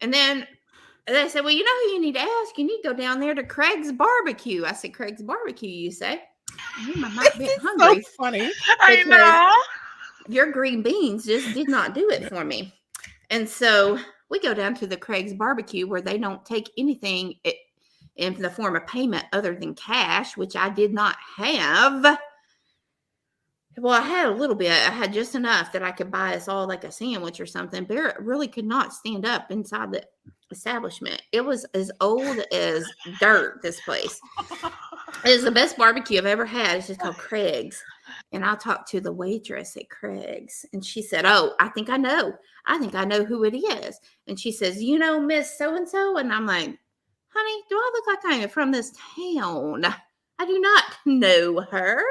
And then they said, well, you know who you need to ask? You need to go down there to Craig's Barbecue. I said, Craig's Barbecue, you say? I might be hungry. So funny. I know. Your green beans just did not do it for me. And so we go down to the Craig's Barbecue where they don't take anything in the form of payment other than cash, which I did not have. Well, I had a little bit. I had just enough that I could buy us all like a sandwich or something. Barrett really could not stand up inside the establishment. It was as old as dirt, this place. It is the best barbecue I've ever had. It's just called Craig's. And I talked to the waitress at Craig's. And she said, oh, I think I know. I think I know who it is. And she says, you know, Miss So-and-so? And I'm like, honey, do I look like I am from this town? I do not know her.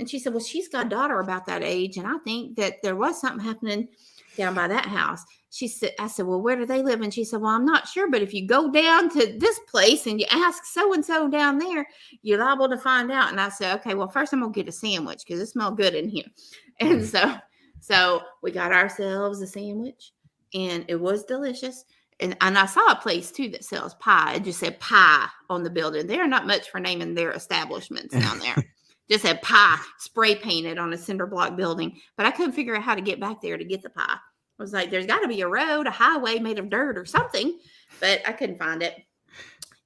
And she said, well, she's got a daughter about that age. And I think that there was something happening down by that house. She said, I said, well, where do they live? And she said, well, I'm not sure. But if you go down to this place and you ask so-and-so down there, you're liable to find out. And I said, okay, well, first I'm going to get a sandwich because it smells good in here. And so we got ourselves a sandwich and it was delicious. And I saw a place, too, that sells pie. It just said pie on the building. They're not much for naming their establishments down there. Just had pie spray painted on a cinder block building. But I couldn't figure out how to get back there to get the pie. I was like, there's got to be a road, a highway made of dirt or something. But I couldn't find it.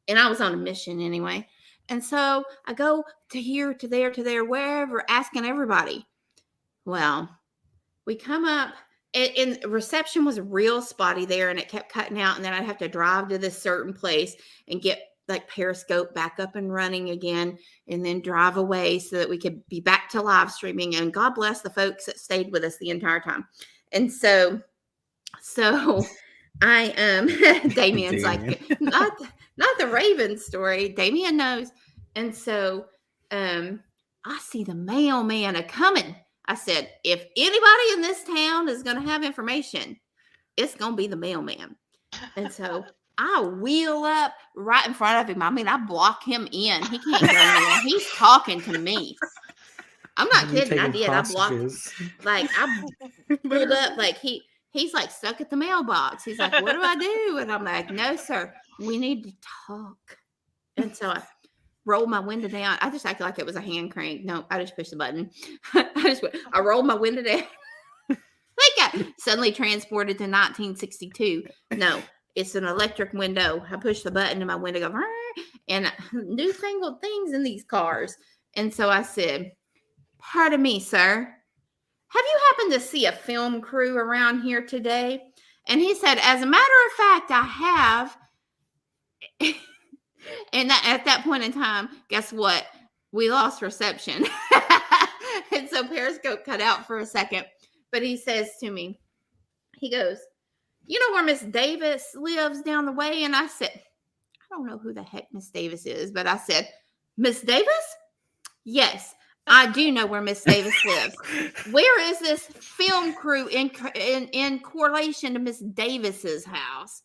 And I was on a mission anyway. And so I go to here, to there, wherever, asking everybody. Well, we come up. And reception was real spotty there. And it kept cutting out. And then I'd have to drive to this certain place and get like Periscope back up and running again and then drive away so that we could be back to live streaming. And God bless the folks that stayed with us the entire time. And so I am Damien's like not the Raven story. Damien knows. And so I see the mailman a coming. I said, if anybody in this town is gonna have information, it's gonna be the mailman. And so I wheel up right in front of him. I mean, I block him in. He can't go anywhere. He's talking to me. I'm not kidding. I did. Hostages. I blocked. Like, I wheeled up. Like, he's like stuck at the mailbox. He's like, what do I do? And I'm like, no, sir. We need to talk. And so I rolled my window down. I just acted like it was a hand crank. No, I just pushed the button. I rolled my window down. Like I suddenly transported to 1962. No, it's an electric window. I push the button and my window goes, and new single things in these cars. And so I said, "Pardon me, sir. Have you happened to see a film crew around here today?" And he said, "As a matter of fact, I have." And at that point in time, guess what? We lost reception. And so Periscope cut out for a second. But he says to me, he goes, "You know where Miss Davis lives down the way?" And I said, "I don't know who the heck Miss Davis is." But I said, "Miss Davis? Yes, I do know where Miss Davis lives. Where is this film crew in correlation to Miss Davis's house?"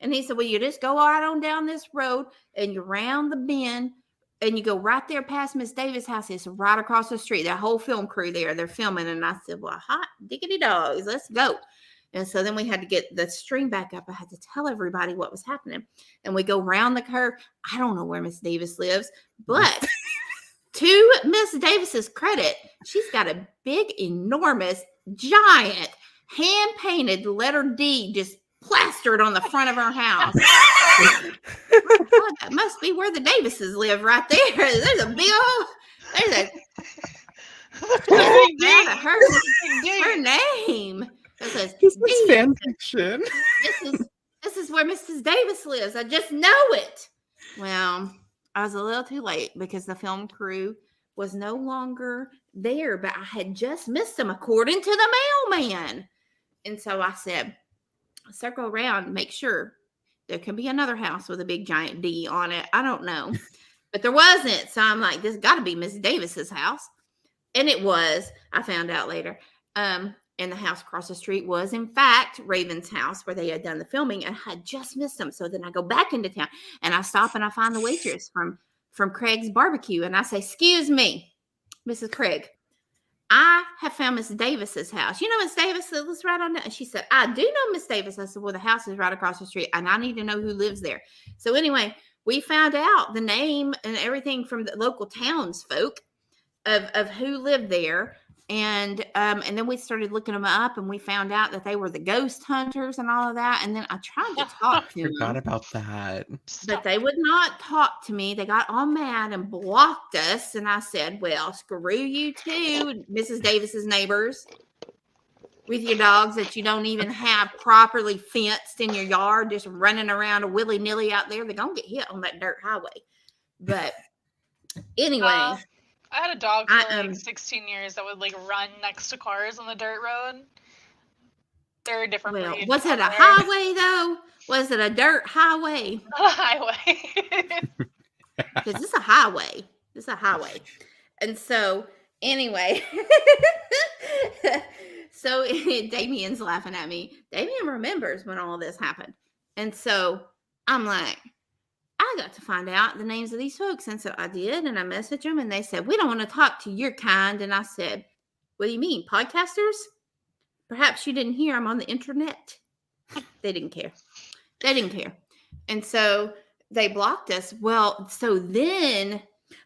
And he said, "Well, you just go right on down this road and you round the bend and you go right there past Miss Davis' house. It's right across the street. That whole film crew there, they're filming." And I said, "Well, hot diggity dogs, let's go." And so then we had to get the stream back up. I had to tell everybody what was happening. And we go round the curve. I don't know where Miss Davis lives, but to Miss Davis's credit, she's got a big, enormous, giant, hand-painted letter D just plastered on the front of her house. Oh, that must be where the Davises live right there. There's a big old, her name. This is fan fiction. This is where Mrs. Davis lives. I just know it. Well, I was a little too late because the film crew was no longer there, but I had just missed them according to the mailman. And so I said, "Circle around, make sure there can be another house with a big giant D on it." I don't know, but there wasn't. So I'm like, "This got to be Miss Davis's house," and it was. I found out later. And the house across the street was, in fact, Raven's house where they had done the filming, and I had just missed them. So then I go back into town, and I stop, and I find the waitress from Craig's Barbecue, and I say, "Excuse me, Mrs. Craig, I have found Miss Davis's house. You know Miss Davis lives right on there." And she said, "I do know Miss Davis." I said, "Well, the house is right across the street, and I need to know who lives there." So anyway, we found out the name and everything from the local townsfolk of who lived there. And then we started looking them up, and we found out that they were the ghost hunters and all of that. And then I tried to talk to them. I forgot about that. But they would not talk to me. They got all mad and blocked us. And I said, "Well, screw you too, Mrs. Davis's neighbors, with your dogs that you don't even have properly fenced in your yard, just running around a willy-nilly out there. They're going to get hit on that dirt highway." But anyway... I had a dog for like 16 years that would like run next to cars on the dirt road. They're a different breed. Was it a highway though? Was it a dirt highway? A highway. Because it's a highway. It's a highway. And so anyway, so Damien's laughing at me. Damien remembers when all this happened. And so I'm like, "I got to find out the names of these folks." And so I did, and I messaged them, and they said, "We don't want to talk to your kind." And I said, "What do you mean, podcasters? Perhaps you didn't hear I'm on the internet." They didn't care. They didn't care. And so they blocked us. Well, so then,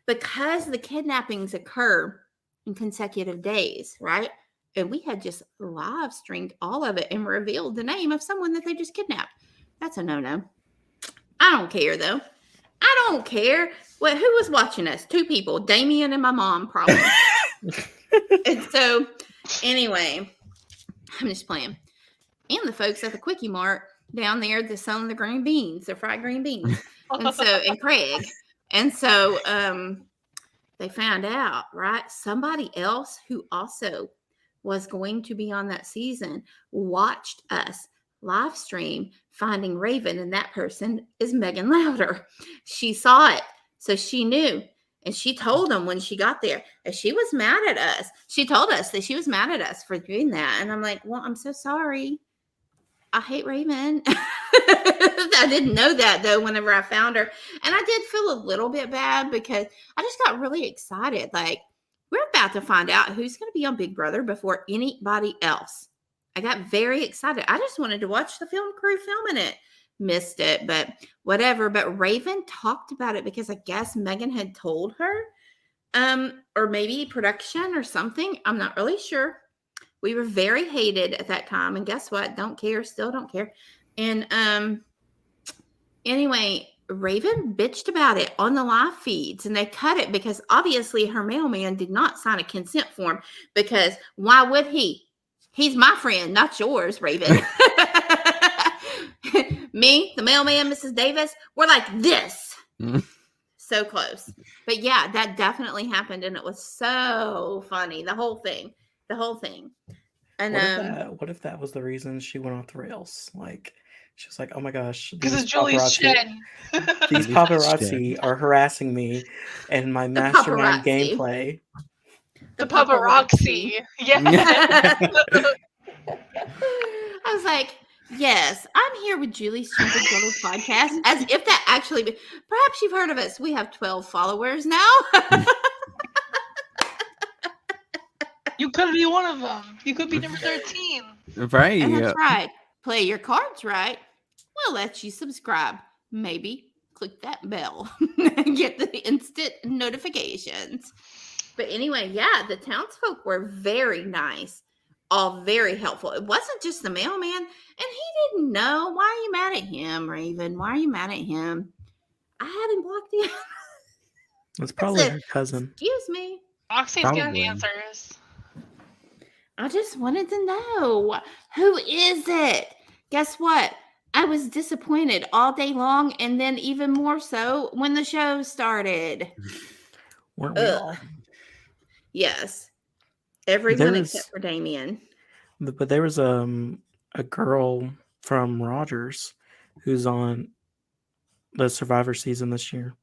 because the kidnappings occur in consecutive days, right? And we had just live streamed all of it and revealed the name of someone that they just kidnapped. That's a no-no. I don't care, though. I don't care. Well, who was watching us? Two people, Damien and my mom, probably. And so, anyway, I'm just playing. And the folks at the Quickie Mart down there, they're selling the green beans, the fried green beans. And so, and Craig. And so, they found out, right? Somebody else who also was going to be on that season watched us live stream finding Raven, and that person is Megan Louder. She saw it, so she knew, and she told them when she got there, and she was mad at us. She told us that she was mad at us for doing that, and I'm like, "Well, I'm so sorry. I hate Raven." I didn't know that, though, whenever I found her, and I did feel a little bit bad because I just got really excited. Like, we're about to find out who's going to be on Big Brother before anybody else. I got very excited. I just wanted to watch the film crew filming it. missed it, but whatever. But Raven talked about it because I guess Megan had told her, or maybe production or something. I'm not really sure. We were very hated at that time. And guess what? Don't care. Still don't care. And anyway, Raven bitched about it on the live feeds, and they cut it because obviously her mailman did not sign a consent form, because why would he? He's my friend, not yours, Raven. Me, the mailman, Mrs. Davis, we're like this. So close. But yeah, that definitely happened, and it was so funny. The whole thing. And what if that was the reason she went off the rails? Like, she was like, oh my gosh, because it's Julie's shit. These paparazzi are harassing me and my mastermind gameplay. The paparazzi. Yeah. I was like, yes, I'm here with Julie's Stupid Little Podcast. As if that actually, perhaps you've heard of us. We have 12 followers now. You could be one of them. You could be number 13. Right. And that's right. Play your cards right. We'll let you subscribe. Maybe click that bell and get the instant notifications. But anyway, yeah, the townsfolk were very nice, all very helpful. It wasn't just the mailman, and he didn't know. Why are you mad at him, Raven? Why are you mad at him? I hadn't blocked him. That's probably her cousin. Excuse me. Roxy's got answers. I just wanted to know, who is it? Guess what? I was disappointed all day long, and then even more so when the show started. Weren't we all? Yes. Everyone except for Damien. But there was a girl from Rogers who's on the Survivor season this year.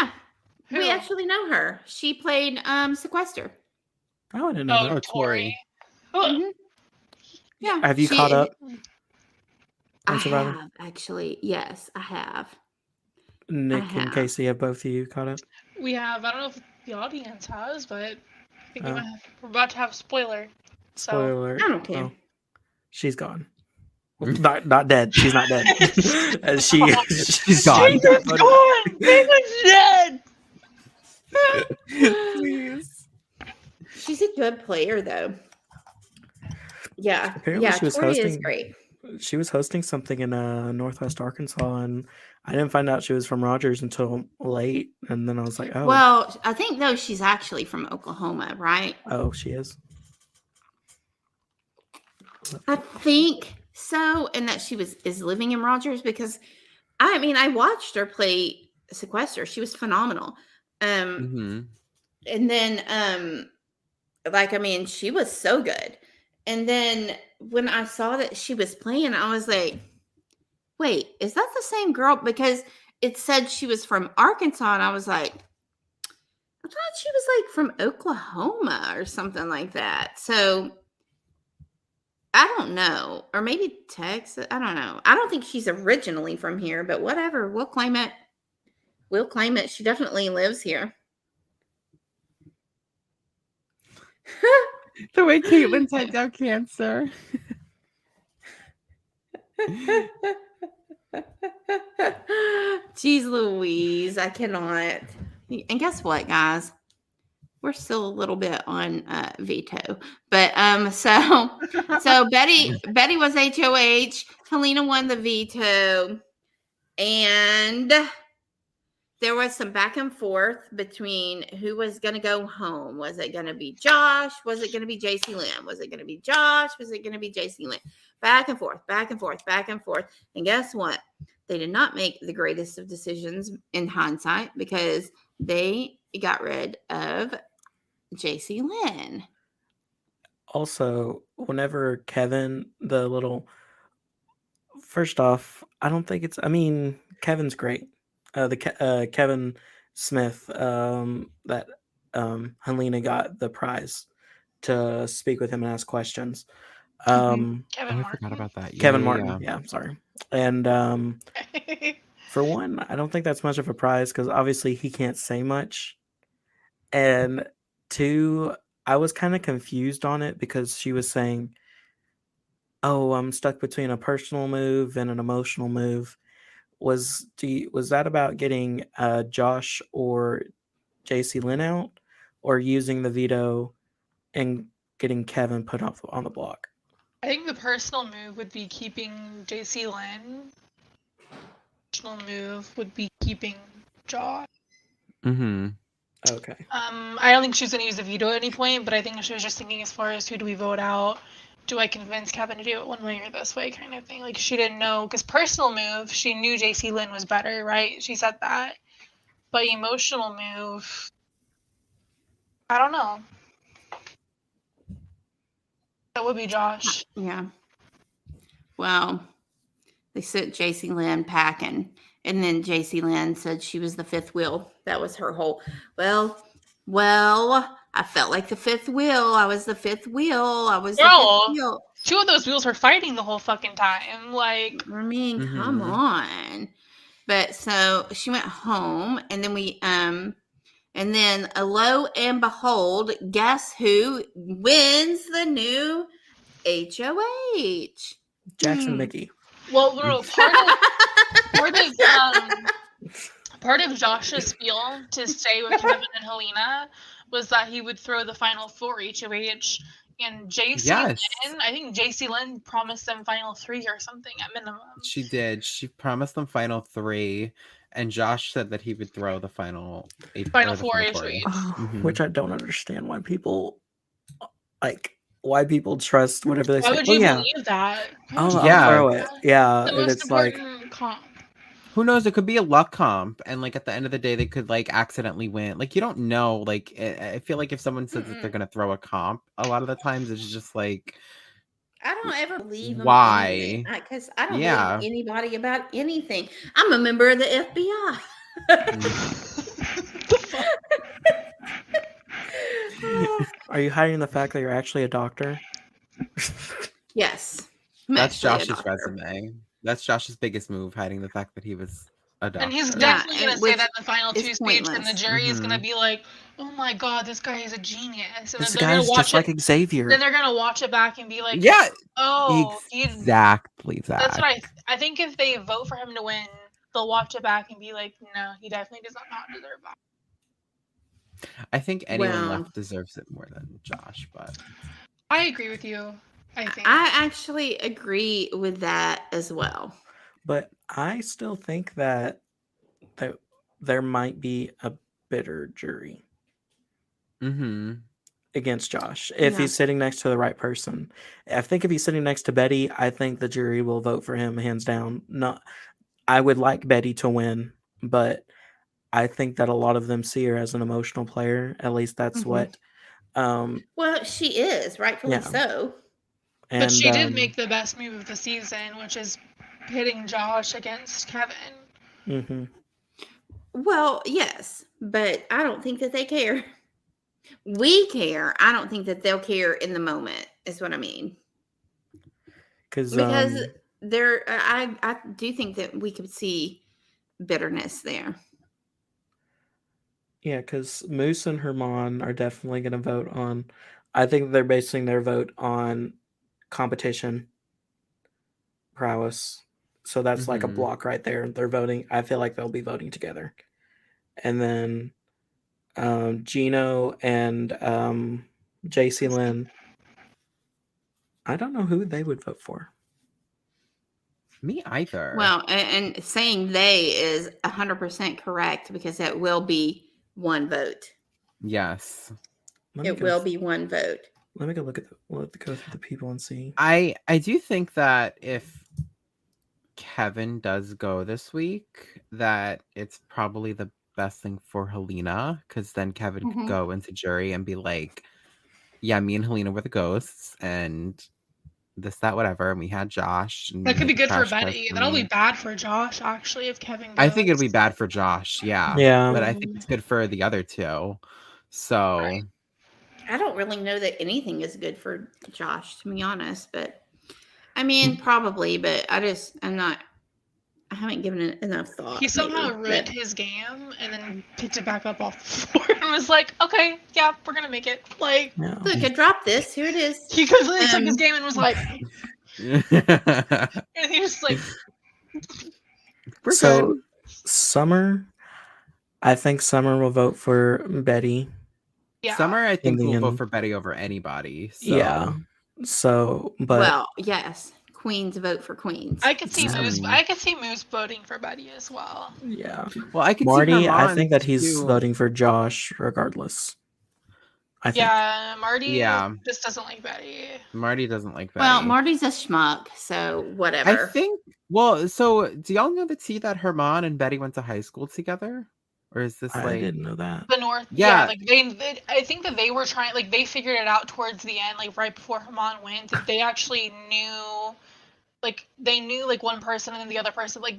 Yeah. Who? We actually know her. She played Sequester. Oh, I didn't know that. Tori. Mm-hmm. Yeah. Have you caught up? I Survivor? Have, actually. Yes, I have. Nick and Casey, have both of you caught up? We have. I don't know if the audience has, but I think we're about to have a spoiler. So. Spoiler. I don't care. Oh. She's gone. Not dead. She's not dead. She's gone. She's gone. She's dead. Please. She's a good player, though. Yeah. Apparently yeah, Tori is great. She was hosting something in Northwest Arkansas, and I didn't find out she was from Rogers until late, and then I was like, oh. Well, I think, though, she's actually from Oklahoma, right? Oh, she is? I think so, and that she is living in Rogers, because, I mean, I watched her play Sequester. She was phenomenal. And then... Like, I mean, she was so good. And then when I saw that she was playing, I was like, wait, is that the same girl? Because it said she was from Arkansas. And I was like, I thought she was like from Oklahoma or something like that. So I don't know. Or maybe Texas. I don't know. I don't think she's originally from here, but whatever. We'll claim it. We'll claim it. She definitely lives here. The way Caitlin typed out cancer. Jeez Louise, I cannot. And guess what, guys? We're still a little bit on veto. But so Betty was HOH. Helena won the veto. And there was some back and forth between who was going to go home. Was it going to be Josh? Was it going to be JC Lynn? Was it going to be Josh? Was it going to be JC Lynn? Back and forth, back and forth, back and forth. And guess what? They did not make the greatest of decisions in hindsight, because they got rid of JC Lynn. Also, whenever Kevin, the little... First off, I don't think it's... I mean, Kevin's great. Kevin Smith, that Helena got the prize to speak with him and ask questions. I forgot about that. Kevin Martin. Yeah, I'm sorry. And for one, I don't think that's much of a prize, because obviously he can't say much. And two, I was kind of confused on it, because she was saying oh, I'm stuck between a personal move and an emotional move. Was that about getting Josh or JC Lynn out, or using the veto and getting Kevin put up on the block? I think the personal move would be keeping JC Lynn. Personal move would be keeping Josh. Mm-hmm. Okay. I don't think she was going to use the veto at any point, but I think she was just thinking as far as who do we vote out? Do I convince Kevin to do it one way or this way kind of thing? Like, she didn't know, because personal move, she knew JC Lynn was better, right? She said that. But emotional move, I don't know. That would be Josh. Yeah. Well, they sent JC Lynn packing, and then JC Lynn said she was the fifth wheel. That was her whole, well, I felt like the fifth wheel. I was the fifth wheel. I was the fifth wheel. Two of those wheels were fighting the whole fucking time. Like, I mean, come on. But so she went home, and then we, and then lo and behold, guess who wins the new HOH? Jackson Mickey. Well, part of Josh's spiel to stay with Kevin and Helena was that he would throw the final four HOH, and JC Lynn, I think JC Lynn promised them final three or something at minimum. She did. She promised them final three, and Josh said that he would throw the final four HOH. Which I don't understand why people, like, why people trust whatever they say. Why would you believe that? Oh, yeah. I'll throw it. Yeah. The most important comp. Who knows? It could be a luck comp, and like at the end of the day, they could like accidentally win. Like, you don't know. Like, I feel like if someone says that they're gonna throw a comp, a lot of the times it's just like, I don't ever believe why, because I don't believe anybody about anything. I'm a member of the FBI. Are you hiding the fact that you're actually a doctor? Yes, that's Josh's resume. That's Josh's biggest move, hiding the fact that he was a doctor. And he's definitely going to say that in the final two speech, and the jury is going to be like, oh my God, this guy is a genius. And this guy is just like Xavier. Then they're going to watch it back and be like, yeah, oh, exactly that. That's what I think if they vote for him to win, they'll watch it back and be like, no, he definitely does not deserve that. I think anyone left deserves it more than Josh, but I agree with you. I actually agree with that as well. But I still think that there might be a bitter jury against Josh if he's sitting next to the right person. I think if he's sitting next to Betty, I think the jury will vote for him hands down. Not, I would like Betty to win, but I think that a lot of them see her as an emotional player. At least that's what. Well, she is, rightfully so. And, but she did make the best move of the season, which is pitting Josh against Kevin. Mm-hmm. Well, yes, but I don't think that they care. We care. I don't think that they'll care in the moment, is what I mean. Because there, I do think that we could see bitterness there. Yeah, because Moose and Herman are definitely going to vote on. I think they're basing their vote on competition prowess, so that's like a block right there. They're voting. I feel like they'll be voting together. And then Gino and JC Lynn, I don't know who they would vote for. Me either. Well, and saying they is 100% correct, because that will be one vote. Yes, it will be one vote. Let me go look at go through the people and see. I do think that if Kevin does go this week, that it's probably the best thing for Helena, because then Kevin could go into jury and be like, yeah, me and Helena were the ghosts and this, that, whatever. And we had Josh. And that could be good for Betty. That'll be bad for Josh, actually, if Kevin goes. I think it'll be bad for Josh, yeah. But I think it's good for the other two. So... Right. I don't really know that anything is good for Josh, to be honest, but I mean, probably, but I haven't given it enough thought. He somehow read his game and then picked it back up off the floor and was like, okay, yeah, we're going to make it. Like, look, I dropped this. Here it is. He completely took his game and was like, And you're just like, so good. Summer, I think Summer will vote for Betty. Yeah. Summer, I think, will vote for Betty over anybody. So. Yeah. So, but well, yes, queens vote for queens. I could see Moose. I could see Moose voting for Betty as well. Yeah. Well, I could. Marty, see I think that he's voting for Josh regardless. I think. Yeah, Marty. Yeah. Just doesn't like Betty. Marty doesn't like Betty. Well, Marty's a schmuck, so whatever. I think. Well, so do y'all know the tea that Herman and Betty went to high school together? Or is this, like... I didn't know that. The North. Yeah. Like, they I think that they were trying... Like, they figured it out towards the end, like, right before Herman went, that they actually knew... Like, they knew, like, one person and then the other person. Like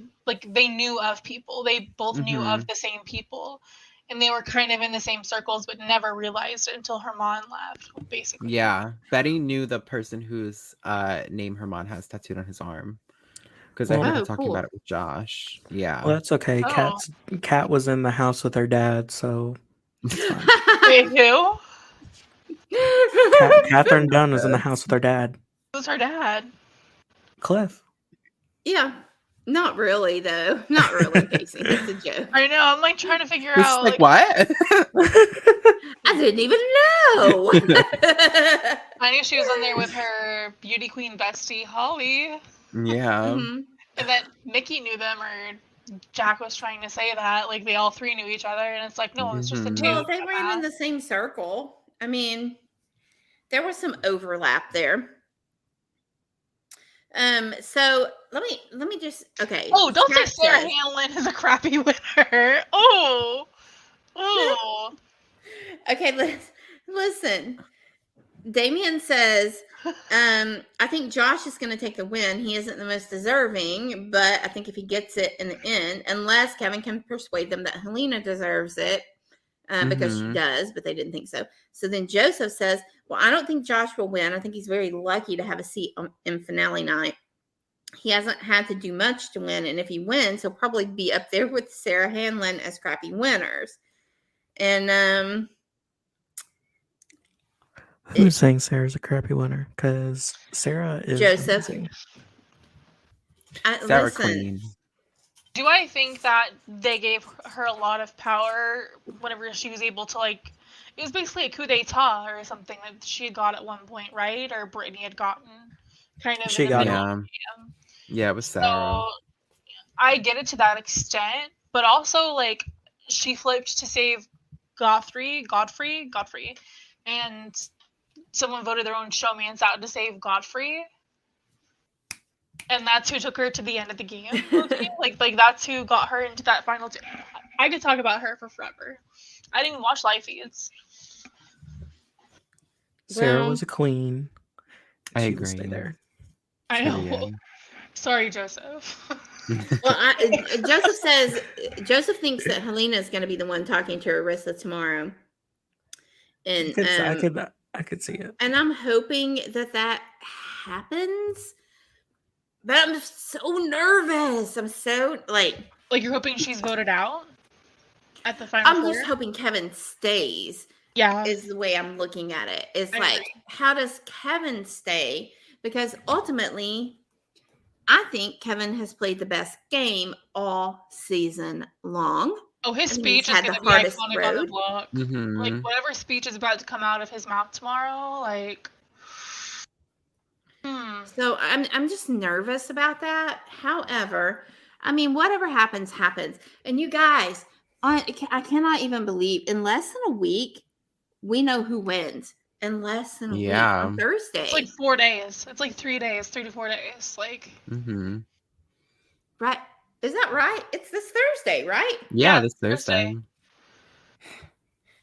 they knew of people. They both knew of the same people. And they were kind of in the same circles, but never realized it until Herman left, basically. Yeah. Betty knew the person whose name Herman has tattooed on his arm. Because I heard him talking about it with Josh. Yeah. Well, that's okay. Oh. Kat was in the house with her dad, so. Wait, who? Catherine Dunn was in the house with her dad. Who's her dad? Cliff. Yeah. Not really, though. Not really, Casey. It's a joke. I know. I'm, like, trying to figure it's out. Like, what? I didn't even know. I knew she was in there with her beauty queen bestie, Holly. Yeah. And that Mickey knew them, or Jack was trying to say that, like, they all three knew each other, and it's like, no, it was just the two. Well, they were in the same circle. I mean, there was some overlap there. So let me just Oh, don't say Sarah Hanlon is a crappy winner. Oh. Okay, let's listen. Damien says, I think Josh is going to take the win. He isn't the most deserving, but I think if he gets it in the end, unless Kevin can persuade them that Helena deserves it, because she does, but they didn't think so. So then Joseph says, well, I don't think Josh will win. I think he's very lucky to have a seat in finale night. He hasn't had to do much to win, and if he wins, he'll probably be up there with Sarah Hanlon as crappy winners. And, who's saying Sarah's a crappy winner? Because Sarah is Joseph. Sarah Queen. Do I think that they gave her a lot of power whenever she was able to, like, it was basically a coup d'etat or something that she had got at one point, right? Or Brittany had gotten kind of. She got yeah, it was Sarah. So, I get it to that extent, but also, like, she flipped to save Godfrey, and someone voted their own showman's out to save Godfrey. And that's who took her to the end of the game. Okay? like that's who got her into that final two. I could talk about her for forever. I didn't even watch live feeds. Sarah was a queen. I agree. Stay there. I know. Yeah. Sorry, Joseph. Joseph says, Joseph thinks that Helena is going to be the one talking to Arissa tomorrow. And I could see it, and I'm hoping that happens. But I'm just so nervous. I'm so like you're hoping she's voted out at the final. I'm just hoping Kevin stays. Yeah, is the way I'm looking at it. It's how does Kevin stay? Because ultimately, I think Kevin has played the best game all season long. Oh, his speech is going to be iconic on the block. Like, whatever speech is about to come out of his mouth tomorrow, like... So, I'm just nervous about that. However, I mean, whatever happens, happens. And you guys, I cannot even believe, in less than a week, we know who wins. In less than a week on Thursday. It's like 4 days. It's like 3 days, 3 to 4 days. Like... Right. Is that right? It's this Thursday, right? Yeah, this Thursday.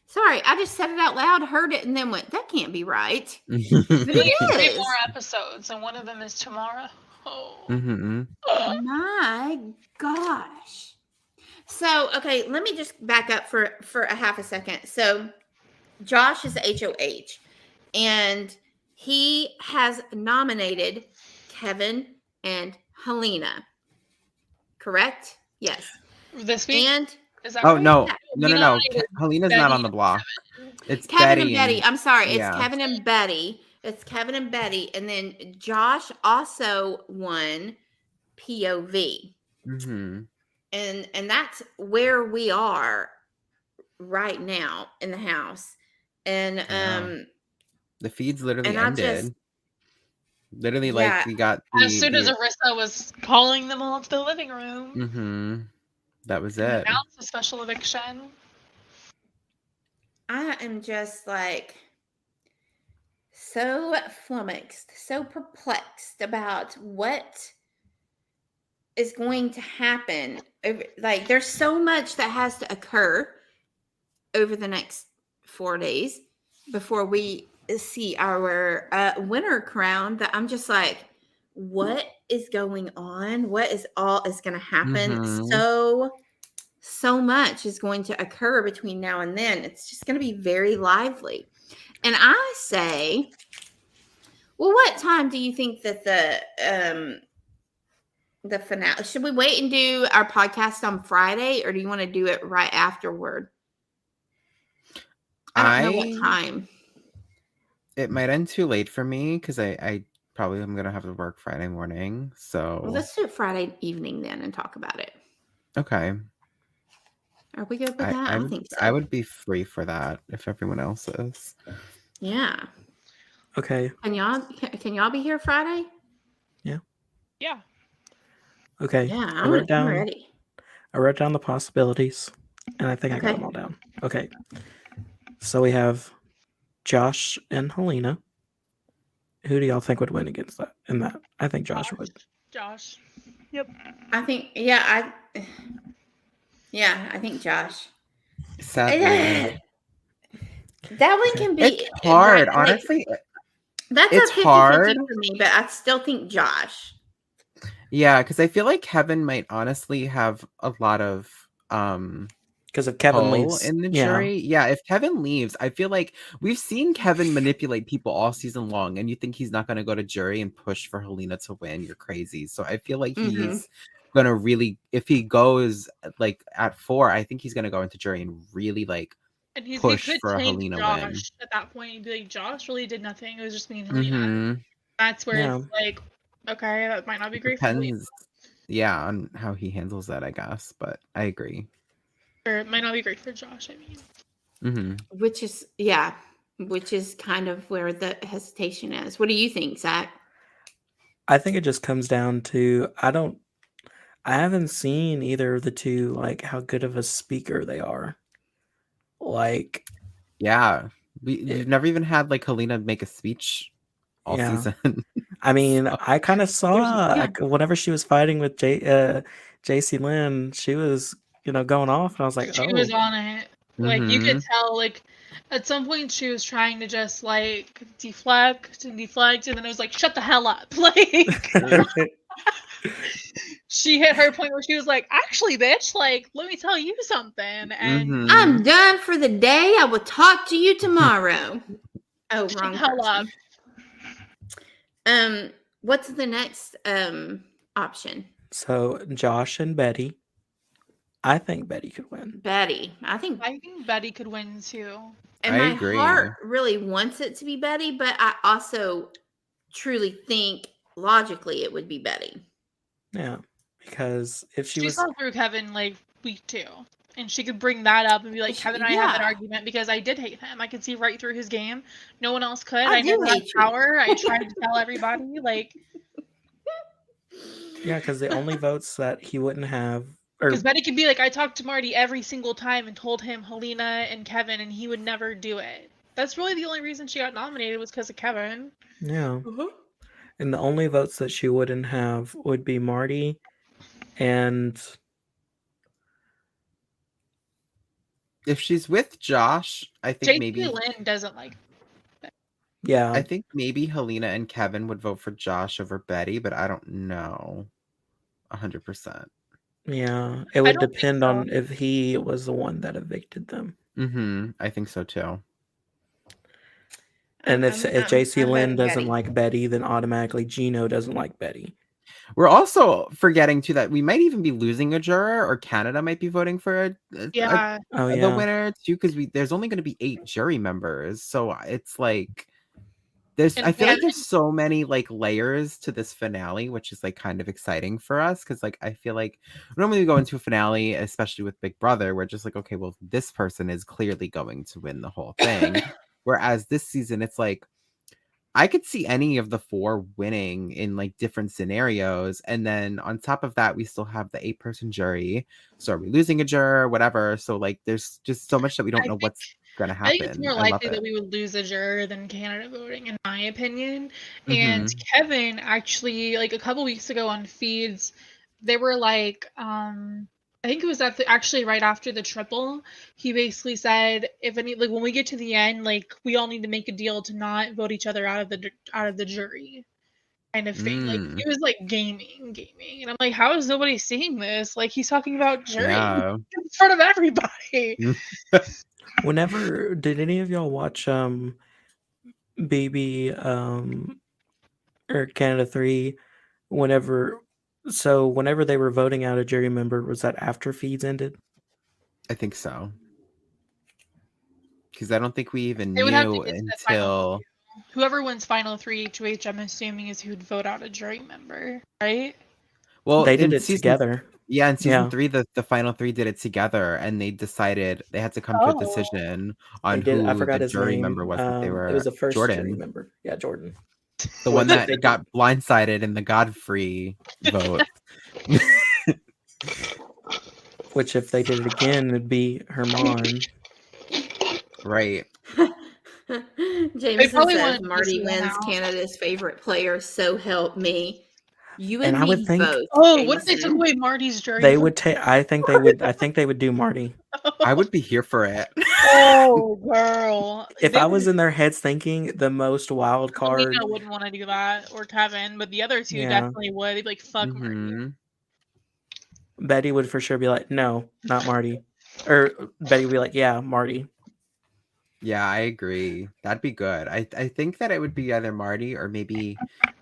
Sorry, I just said it out loud, heard it, and then went, that can't be right. But it is. 3 more episodes, and one of them is tomorrow. Oh my gosh. So, okay, let me just back up for a half a second. So, Josh is HOH, and he has nominated Kevin and Helena. Correct? Yes. This week? Is that right? No. Helena's not on the block. It's Kevin and Betty. I'm sorry. It's Kevin and Betty It's Kevin and Betty. And then Josh also won POV. Mm-hmm. And that's where we are right now in the house. And the feed's literally ended. Like we got the, as soon as Arissa was calling them all to the living room. Mm-hmm. That was it. Announced a special eviction. I am just like so flummoxed, so perplexed about what is going to happen. Like, there's so much that has to occur over the next 4 days before we see our winner crown, that I'm just like, what is going on? What is all is going to happen? Mm-hmm. So much is going to occur between now and then. It's just going to be very lively. And I say, well, what time do you think that the finale? Should we wait and do our podcast on Friday, or do you want to do it right afterward? I don't know what time. It might end too late for me because I probably am going to have to work Friday morning. So well, let's do it Friday evening then and talk about it. Okay. Are we good with that? I think so. I would be free for that if everyone else is. Yeah. Okay. Can y'all be here Friday? Yeah. Yeah. Okay. Yeah, I'm ready. I wrote down the possibilities, and I think I got them all down. Okay. So we have Josh and Helena. Who do y'all think would win against that? In that, I think Josh would. Josh. Yep. I think. Yeah. I think Josh. Sadly. That one can be it's hard. That, honestly, that's it's a 50-50 for me, but I still think Josh. Yeah, because I feel like Kevin might honestly have a lot of because if Kevin leaves in the jury, if Kevin leaves, I feel like we've seen Kevin manipulate people all season long, and you think he's not going to go to jury and push for Helena to win? You're crazy. So I feel like he's going to really, if he goes like at 4, I think he's going to go into jury and really like push for a Helena Josh win. At that point, he'd be like, Josh really did nothing. It was just me and Helena. Mm-hmm. That's where it's like, okay, that might not be great. Depends, on how he handles that, I guess. But I agree. Or it might not be great for Josh, I mean. Mm-hmm. Which is kind of where the hesitation is. What do you think, Zach? I think it just comes down to I haven't seen either of the two, like, how good of a speaker they are. Like, yeah. We've never even had, like, Helena make a speech all season. I mean, I kind of saw, whenever she was fighting with JC Lynn, she was... going off, and I was like, she was on it. Like, you could tell, like, at some point she was trying to just, like, deflect, and then it was like, shut the hell up. Like, she hit her point where she was like, actually, bitch, like, let me tell you something. And I'm done for the day. I will talk to you tomorrow. Wrong. Hell up. What's the next option? So, Josh and Betty. I think Betty could win. I think Betty could win too. And I agree. Heart really wants it to be Betty, but I also truly think logically it would be Betty. Yeah, because if she was... She saw through Kevin like week 2, and she could bring that up and be like, Kevin and I had an argument because I did hate him. I could see right through his game. No one else could. I never had power. I tried to tell everybody. Like, yeah, because the only votes that he wouldn't have... Because Betty could be like, I talked to Marty every single time and told him Helena and Kevin, and he would never do it. That's really the only reason she got nominated was because of Kevin. Yeah. Mm-hmm. And the only votes that she wouldn't have would be Marty and... If she's with Josh, I think maybe... JC Lynn doesn't like... Yeah. I think maybe Helena and Kevin would vote for Josh over Betty, but I don't know. 100%. Yeah, it would depend on if he was the one that evicted them. Mm-hmm. I think so too. And if JC Lynn doesn't like Betty, then automatically Gino doesn't like Betty. We're also forgetting too that we might even be losing a juror, or Canada might be voting for the winner too, because there's only going to be 8 jury members, so it's like. I feel like there's so many like layers to this finale, which is like kind of exciting for us, because like I feel like normally we go into a finale, especially with Big Brother, we're just like, okay, well, this person is clearly going to win the whole thing. Whereas this season, it's like I could see any of the four winning in like different scenarios. And then on top of that, we still have the 8-person jury. So are we losing a juror, whatever? So like there's just so much that we don't know what's gonna happen. I think it's more likely that we would lose a juror than Canada voting, in my opinion. Mm-hmm. And Kevin actually, like a couple weeks ago on feeds, they were like, I think it was actually right after the triple, he basically said, if any, like when we get to the end, like we all need to make a deal to not vote each other out of the jury, kind of thing. Like it was like gaming, and I'm like, how is nobody seeing this? Like he's talking about jury in front of everybody. Whenever did any of y'all watch Baby or Canada 3? Whenever they were voting out a jury member, was that after feeds ended? I think so. Because I don't think we even knew until... Whoever wins Final 3 HOH, I'm assuming, is who'd vote out a jury member, right? Well, they did it together. Yeah, in season 3, the Final 3 did it together, and they decided they had to come to a decision on who the jury member was that they were. It was the first jury member. Yeah, Jordan. The one that got blindsided in the Godfrey vote. Which, if they did it again, would be Herman. Right. Jameson says Marty wins Canada's favorite player, so help me. You and I would think, vote, Jameson. What if they took away Marty's jury? They would take. I think they would do Marty. I would be here for it. Oh, girl! If I was in their heads thinking the most wild card, Gino wouldn't want to do that, or Kevin, but the other two definitely would. They'd be like, "Fuck Marty." Betty would for sure be like, "No, not Marty," or Betty would be like, "Yeah, Marty." Yeah, I agree. That'd be good. I think that it would be either Marty or maybe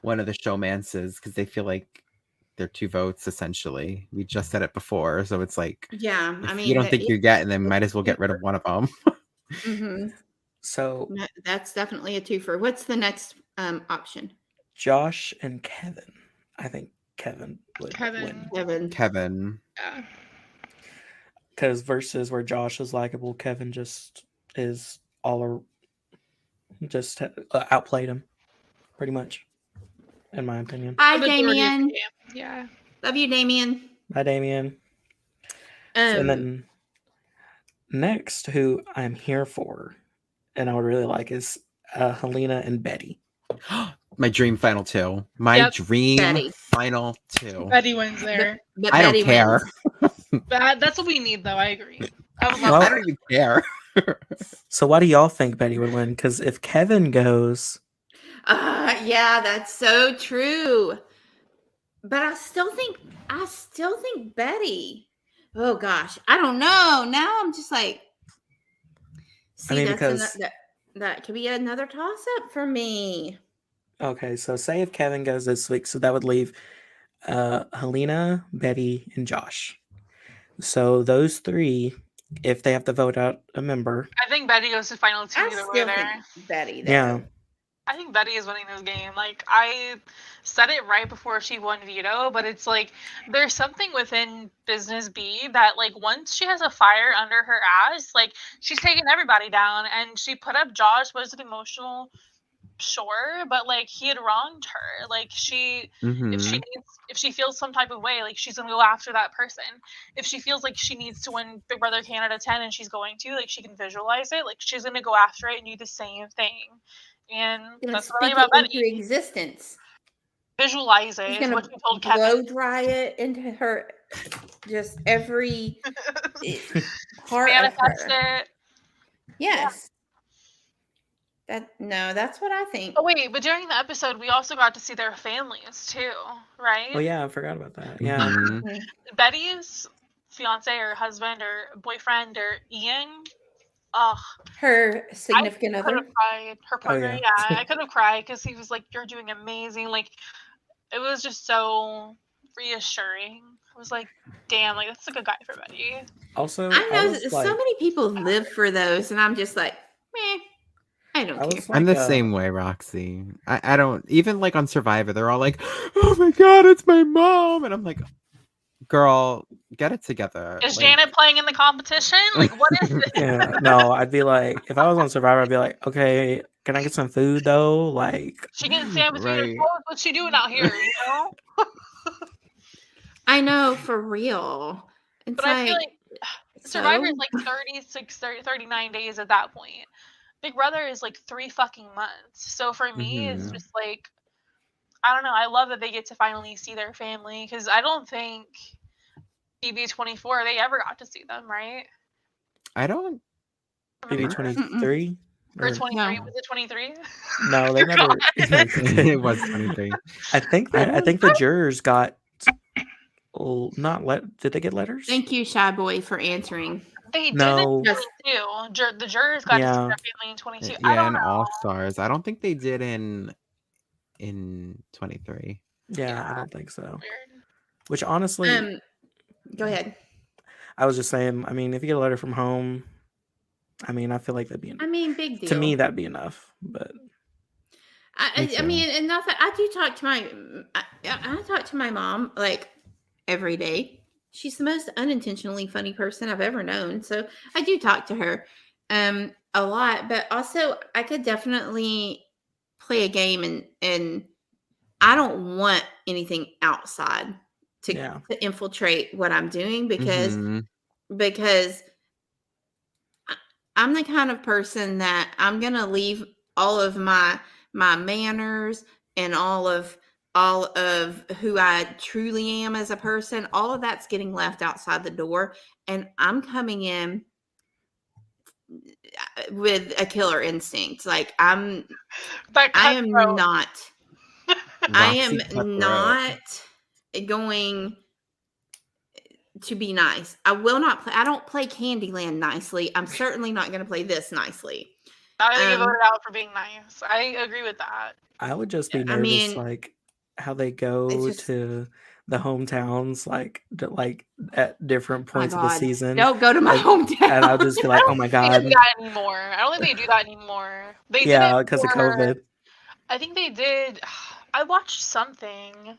one of the showmances, because they feel like they're two votes, essentially. We just said it before, so it's like... Yeah, I mean... You don't think you're getting them, might as well get rid of one of them. Mm-hmm. So... That's definitely a twofer. What's the next option? Josh and Kevin. I think Kevin would win. Kevin. Yeah. Because versus where Josh is likable, Kevin just is... outplayed him pretty much, in my opinion. Hi, Damien. Yeah. Love you, Damien. Bye, Damien. And then next, who I'm here for and I would really like is Helena and Betty. My dream final two. Final two. Betty wins there. I don't care. That's what we need, though. I agree. I don't even care. So why do y'all think Betty would win? Because if Kevin goes... yeah, that's so true. But I still think Betty. Oh, gosh. I don't know. Now I'm just like... See, that could be another toss-up for me. Okay, so say if Kevin goes this week, so that would leave Helena, Betty, and Josh. So those three... If they have to vote out a member, I think Betty goes to final two. I think Betty is winning this game. Like I said it right before she won veto, but it's like there's something within Business B that like once she has a fire under her ass, like she's taking everybody down, and she put up Josh. Was it emotional? Sure, but like he had wronged her. Like she, if she feels some type of way, like she's gonna go after that person. If she feels like she needs to win Big Brother Canada 10, and she's going to, like she can visualize it. Like she's gonna go after it and do the same thing. And that's what I like about Betty. Existence. Visualize it. She's what you told Kevin. Blow dry it into her, just every part manifest of her. It. Yes. Yeah. That's what I think. Oh wait, but during the episode, we also got to see their families too, right? Oh yeah, I forgot about that. Yeah, Betty's fiance or husband or boyfriend or Ian. Her significant other. I could have cried. Her partner. I could have cried because he was like, "You're doing amazing." Like, it was just so reassuring. I was like, "Damn, like that's a good guy for Betty." Also, I know so many people live for those, and I'm just like, meh. I don't care. Like, I'm the same way, Roxy. I don't, even like on Survivor, they're all like, oh my God, it's my mom. And I'm like, girl, get it together. Is like, Janet playing in the competition? Like, what is this? Yeah, no, I'd be like, if I was on Survivor, I'd be like, okay, can I get some food though? Like, she didn't say I was right. What's she doing out here? You know? I know, for real. It's but like, I feel like Survivor is like 39 days at that point. Big Brother is like 3 fucking months. So for me, it's just like, I don't know. I love that they get to finally see their family, because I don't think BB24, they ever got to see them, right? I don't. BB23? Or 23? No. Was it 23? No, they never. It was 23. I think the jurors got not let. Did they get letters? Thank you, Shy Boy, for answering. They did in 22. The jurors got to see their family in 22. Yeah, I don't know. And All Stars. I don't think they did in 23. Yeah, I don't think so. Weird. Which honestly, go ahead. I was just saying. I mean, if you get a letter from home. I mean, I feel like that'd be enough. I mean, big deal. To me, that'd be enough. But I mean, and nothing. I do talk to my, I talk to my mom like every day. She's the most unintentionally funny person I've ever known. So I do talk to her a lot, but also I could definitely play a game, and I don't want anything outside to infiltrate what I'm doing, because I'm the kind of person that I'm going to leave all of my manners and all of who I truly am as a person, all of that's getting left outside the door, and I'm coming in with a killer instinct. Like I am not going to be nice. I will not play. I don't play Candyland nicely. I'm certainly not going to play this nicely. I think you voted out for being nice. I agree with that. I would just be nervous, like how they go to the hometowns, like at different points of the season. Don't go to my hometown. And I'll just be like, oh my God. They do that anymore. I don't think they do that anymore. They did because of COVID. I think they did. I watched something.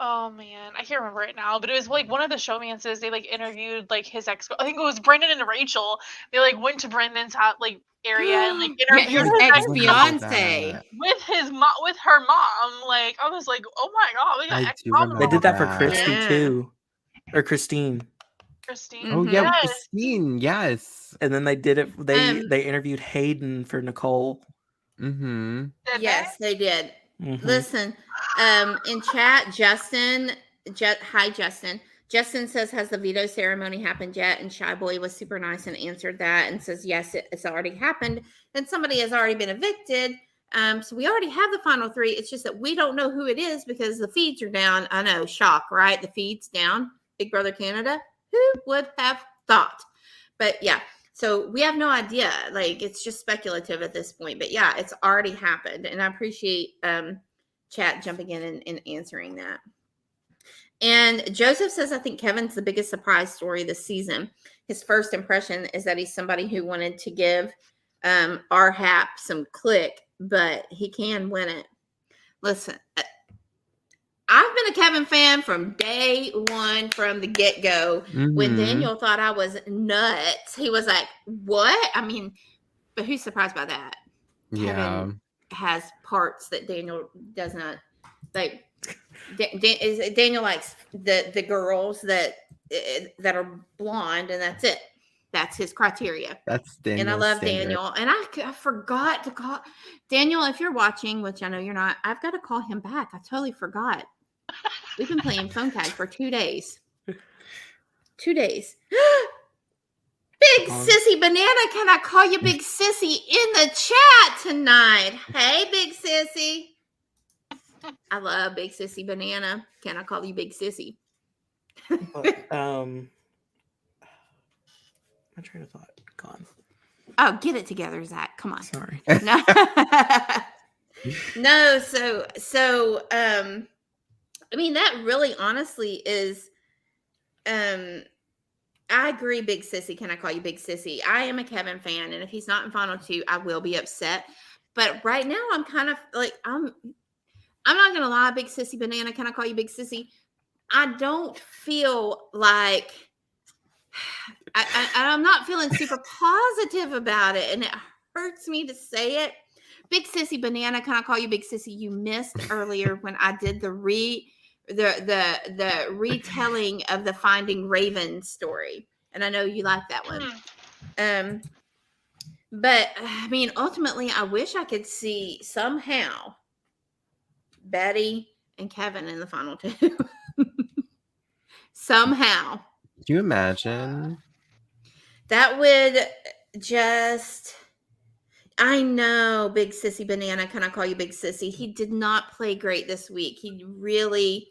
Oh man, I can't remember it now, but it was like one of the showmances. They like interviewed like his ex. I think it was Brendan and Rachel. They like went to Brendan's area and like interviewed his ex fiance with his mom, with her mom. Like I was like, oh my God, we got ex mom. They did that for Christy too, or Christine. Christine. Oh yeah, yes. Christine. Yes. And then they did it. They interviewed Hayden for Nicole. Mm-hmm. Yes, they did. Mm-hmm. Listen, in chat, hi Justin. Justin says, has the veto ceremony happened yet? And Shy Boy was super nice and answered that and says, yes, it's already happened. And somebody has already been evicted. So we already have the final 3. It's just that we don't know who it is because the feeds are down. I know, shock, right? The feeds down. Big Brother Canada. Who would have thought? But yeah. So we have no idea. Like, it's just speculative at this point. But, yeah, it's already happened. And I appreciate chat jumping in and answering that. And Joseph says, I think Kevin's the biggest surprise story this season. His first impression is that he's somebody who wanted to give RHAP some click, but he can win it. Listen, I've been a Kevin fan from day one, from the get-go. Mm-hmm. When Daniel thought I was nuts, he was like, what? I mean, but who's surprised by that? Yeah. Kevin has parts that Daniel does not, like, Daniel likes the girls that are blonde, and that's it. That's his criteria. That's Daniel. And I love Daniel. And I forgot to call Daniel, if you're watching, which I know you're not, I've got to call him back. I totally forgot. We've been playing phone tag for 2 days. 2 days. Big Sissy Banana, can I call you Big Sissy in the chat tonight? Hey, Big Sissy. I love Big Sissy Banana. Can I call you Big Sissy? My train of thought gone. Oh, get it together, Zach. Come on. Sorry. No. No. So, I mean, that really honestly is I agree, Big Sissy. Can I call you Big Sissy? I am a Kevin fan, and if he's not in Final Two, I will be upset. But right now, I'm kind of like, I'm not going to lie, Big Sissy Banana, can I call you Big Sissy? I don't feel like, I'm not feeling super positive about it, and it hurts me to say it. Big Sissy Banana, can I call you Big Sissy? You missed earlier when I did the retelling of the Finding Raven story, and I know you like that one. But I mean, ultimately, I wish I could see somehow Betty and Kevin in the final two. Somehow. Do you imagine? That would just... I know, Big Sissy Banana, can I call you Big Sissy? He did not play great this week. He really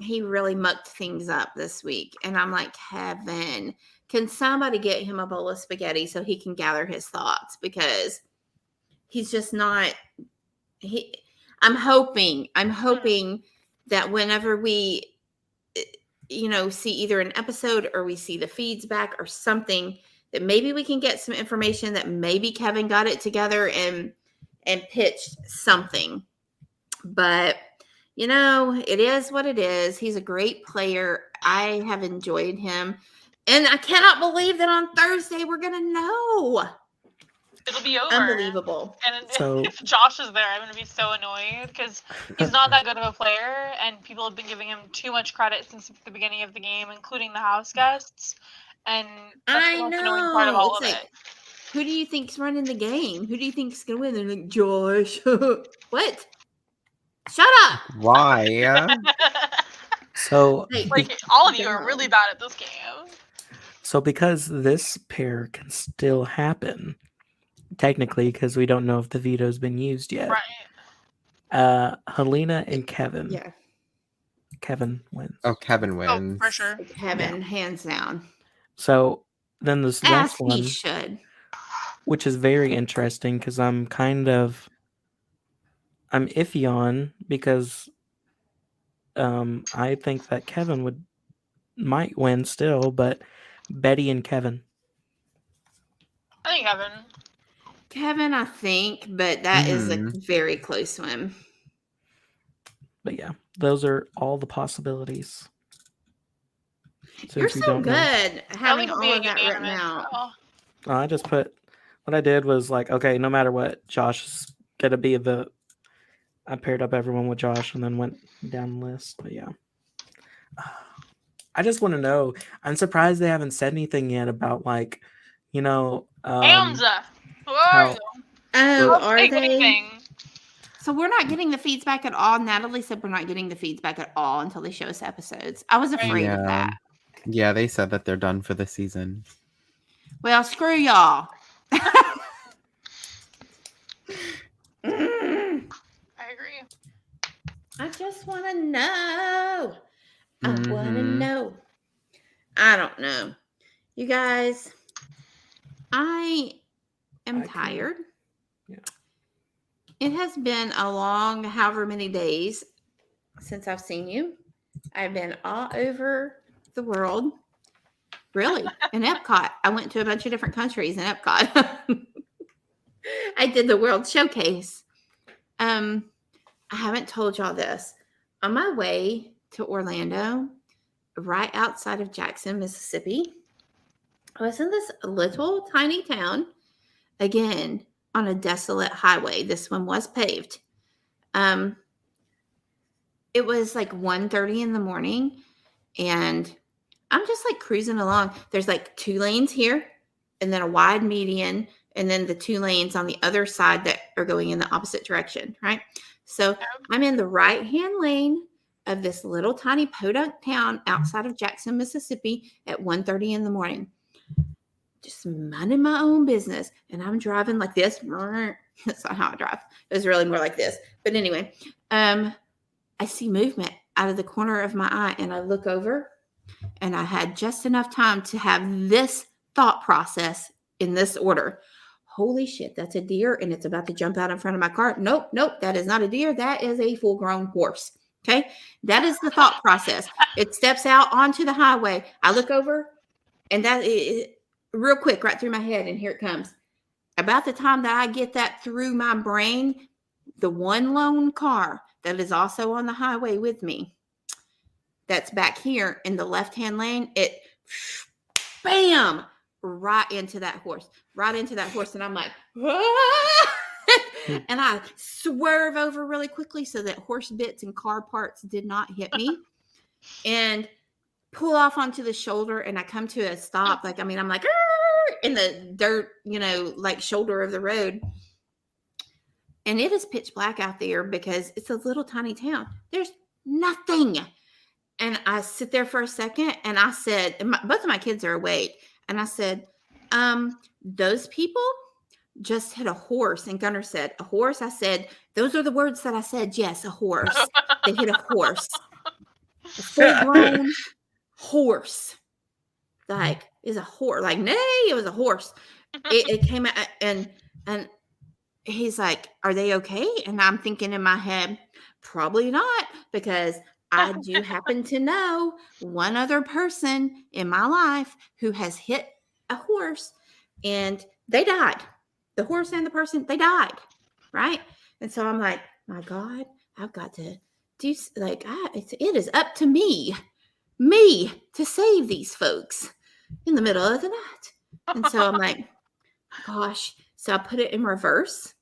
mucked things up this week. And I'm like, Kevin, can somebody get him a bowl of spaghetti so he can gather his thoughts? Because he's just not... I'm hoping that whenever we, you know, see either an episode or we see the feeds back or something, that maybe we can get some information that maybe Kevin got it together and pitched something. But, you know, it is what it is. He's a great player. I have enjoyed him. And I cannot believe that on Thursday we're going to know. It'll be over. Unbelievable. And if Josh is there, I'm going to be so annoyed because he's not that good of a player, and people have been giving him too much credit since the beginning of the game, including the house guests. And that's the most annoying part of all of it. Who do you think's running the game? Who do you think's going to win? They're like, Josh. What? Shut up. Why? So, like, all of you are really bad at this game. So because this pair can still happen, technically, because we don't know if the veto's been used yet. Right. Helena and Kevin. Yeah. Kevin wins. Oh, Kevin wins. Oh, for sure. Kevin, hands down. So then this last one, which is very interesting because I'm iffy on, because I think that Kevin might win still, but Betty and Kevin. I think Kevin, I think, but that is a very close one. But yeah, those are all the possibilities. So you're so good having all of that written out. I just put, what I did was like, okay, no matter what, Josh is going to be I paired up everyone with Josh and then went down the list. But yeah. I just want to know. I'm surprised they haven't said anything yet about, like, you know. Are they? Anything. So we're not getting the feeds back at all. Natalie said we're not getting the feeds back at all until they show us episodes. I was afraid of that. Yeah, they said that they're done for the season. Well, screw y'all. I agree. I just want to know. I want to know. I don't know. You guys, I'm tired. Yeah. It has been a long, however many days since I've seen you. I've been all over the world, really, in Epcot. I went to a bunch of different countries in Epcot. I did the World Showcase. I haven't told y'all this. On my way to Orlando, right outside of Jackson, Mississippi, I was in this little tiny town. Again, on a desolate highway. This one was paved. It was like 1:30 in the morning, and I'm just like cruising along. There's like two lanes here and then a wide median and then the two lanes on the other side that are going in the opposite direction, right? So I'm in the right-hand lane of this little tiny podunk town outside of Jackson, Mississippi at 1:30 in the morning. Just minding my own business, and I'm driving like this. That's not how I drive. It was really more like this. But anyway, I see movement out of the corner of my eye, and I look over, and I had just enough time to have this thought process in this order. Holy shit, that's a deer, and it's about to jump out in front of my car. Nope, that is not a deer. That is a full-grown horse. Okay? That is the thought process. It steps out onto the highway. I look over. And that is real quick, right through my head, and here it comes. About the time that I get that through my brain, the one lone car that is also on the highway with me, that's back here in the left-hand lane, it, bam, right into that horse, right into that horse. And I'm like, ah! And I swerve over really quickly so that horse bits and car parts did not hit me, and pull off onto the shoulder. And I come to a stop. Like, I mean, I'm like, Arr! In the dirt, you know, like shoulder of the road. And it is pitch black out there because it's a little tiny town. There's nothing. And I sit there for a second, and I said, and both of my kids are awake. And I said, those people just hit a horse. And Gunnar said, a horse? I said, those are the words that I said. Yes, a horse. They hit a horse. A full-grown horse. Like, is a horse. Like, nay, it was a horse. It came out, and he's like, are they okay? And I'm thinking in my head, probably not, because I do happen to know one other person in my life who has hit a horse, and they died. The horse and the person, they died, right? And so I'm like, my God, I've got to do, like, it is up to me to save these folks in the middle of the night. And so I'm like, gosh. So I put it in reverse.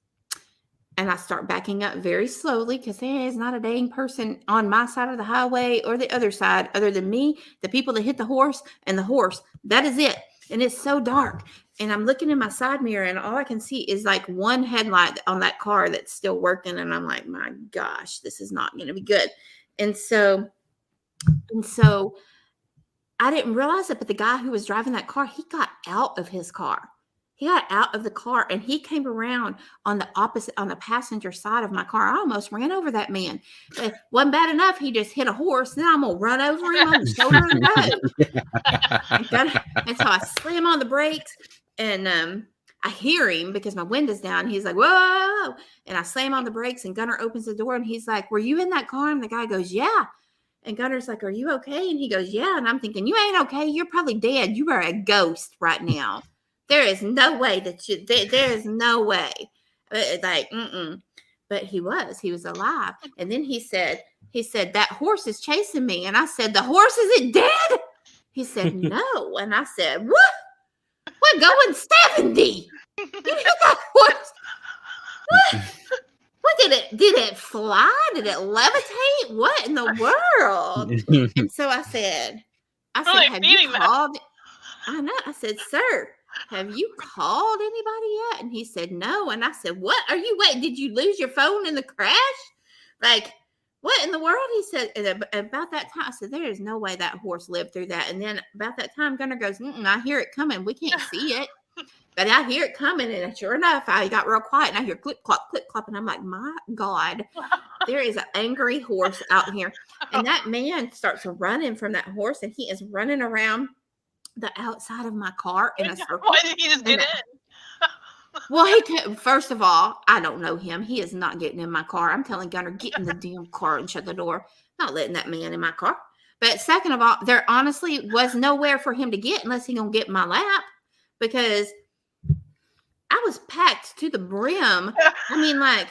And I start backing up very slowly because there is not a dang person on my side of the highway or the other side other than me, the people that hit the horse, and the horse. That is it. And it's so dark. And I'm looking in my side mirror, and all I can see is like one headlight on that car that's still working. And I'm like, my gosh, this is not going to be good. And so I didn't realize it, but the guy who was driving that car, he got out of his car. He got out of the car, and he came around on the opposite, on the passenger side of my car. I almost ran over that man. It wasn't bad enough. He just hit a horse. Now I'm going to run over him on the shoulder of the road. And so I slam on the brakes, and I hear him because my window's down. He's like, whoa. And I slam on the brakes, and Gunnar opens the door, and he's like, were you in that car? And the guy goes, yeah. And Gunnar's like, are you okay? And he goes, yeah. And I'm thinking, you ain't okay. You're probably dead. You are a ghost right now. There is no way that you, there is no way. Like, mm-mm. But he was alive. And then he said, that horse is chasing me. And I said, the horse, is it dead? He said, no. And I said, what? We're going 70. You hit that horse. What did it fly? Did it levitate? What in the world? And so I said, oh, have you called? I know. I said, sir, have you called anybody yet? And he said, no. And I said, what are you waiting? Did you lose your phone in the crash? Like, what in the world? He said, and about that time, I said, there is no way that horse lived through that. And then about that time, Gunnar goes, I hear it coming. We can't see it, but I hear it coming. And sure enough, I got real quiet, and I hear click, clop. And I'm like, my God, there is an angry horse out here. And that man starts running from that horse, and he is running around the outside of my car in a circle. Why did he just get in? Well, he could. First of all, I don't know him. He is not getting in my car. I'm telling Gunnar, get in the damn car and shut the door. Not letting that man in my car. But second of all, there honestly was nowhere for him to get unless he gonna get in my lap, because I was packed to the brim. I mean, like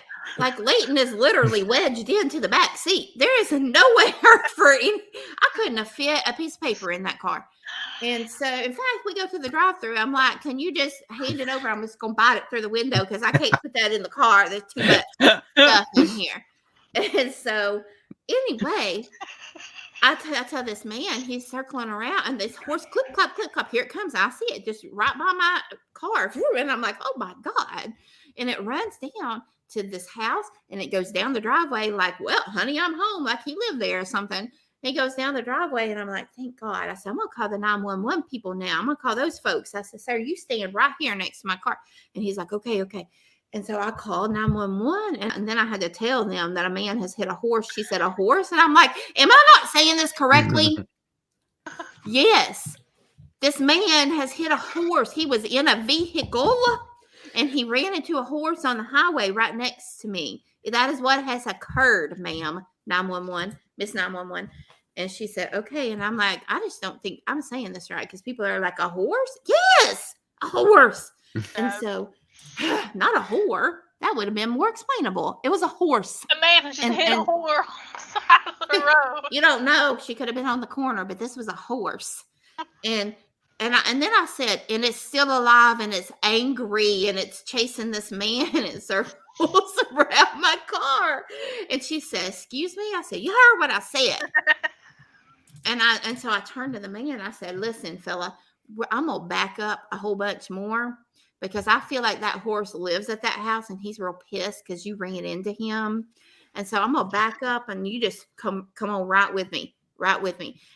Leighton is literally wedged into the back seat. There is nowhere for any. I couldn't have fit a piece of paper in that car. And so, in fact, we go through the drive-thru. I'm like, can you just hand it over? I'm just going to bite it through the window because I can't put that in the car. There's too much stuff in here. And so, anyway, I tell this man, he's circling around, and this horse, clip, clop, here it comes. I see it just right by my car. And I'm like, oh, my God. And it runs down to this house, and it goes down the driveway like, well, honey, I'm home. Like he lived there or something. He goes down the driveway, and I'm like, thank God. I said, I'm going to call the 911 people now. I'm going to call those folks. I said, sir, you stand right here next to my car. And he's like, okay. And so I called 911, and then I had to tell them that a man has hit a horse. She said, a horse? And I'm like, am I not saying this correctly? Yes. This man has hit a horse. He was in a vehicle, and he ran into a horse on the highway right next to me. That is what has occurred, ma'am, 911, Miss 911. And she said, okay. And I'm like, I just don't think I'm saying this right. Because people are like, a horse? Yes, a horse. And so, not a whore. That would have been more explainable. It was a horse. A man just hit a whore on the side of the road. You don't know. She could have been on the corner, but this was a horse. And then I said, and it's still alive, and it's angry, and it's chasing this man, and it circles around my car. And she said, excuse me? I said, you heard what I said. And so I turned to the man, and I said, listen, fella, I'm going to back up a whole bunch more, because I feel like that horse lives at that house, and he's real pissed because you ran into him. And so I'm going to back up, and you just come on right with me.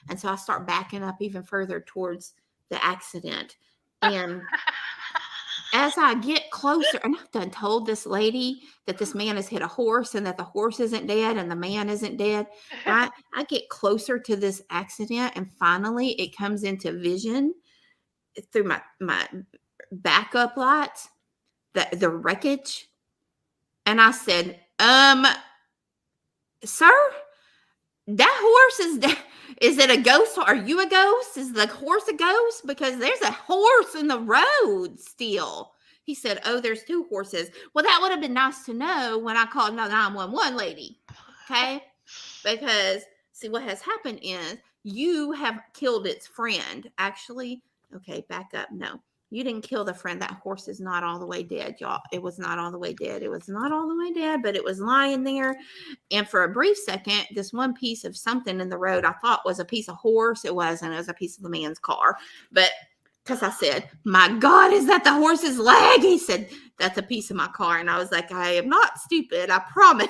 And so I start backing up even further towards the accident. And as I get closer, and I've done told this lady that this man has hit a horse and that the horse isn't dead and the man isn't dead, right? I get closer to this accident, and finally it comes into vision through my backup lights, the wreckage. And I said, sir, that horse is dead. Is it a ghost? Are you a ghost? Is the horse a ghost? Because there's a horse in the road still. He said, oh, there's two horses. Well, that would have been nice to know when I called 911 lady. Okay? Because, see, what has happened is you have killed its friend. Actually, okay, back up. No, you didn't kill the friend. That horse is not all the way dead, y'all. It was not all the way dead. It was not all the way dead, but it was lying there. And for a brief second, this one piece of something in the road I thought was a piece of horse. It wasn't. It was a piece of the man's car. But because I said, my God, is that the horse's leg? He said, that's a piece of my car. And I was like, I am not stupid. I promise.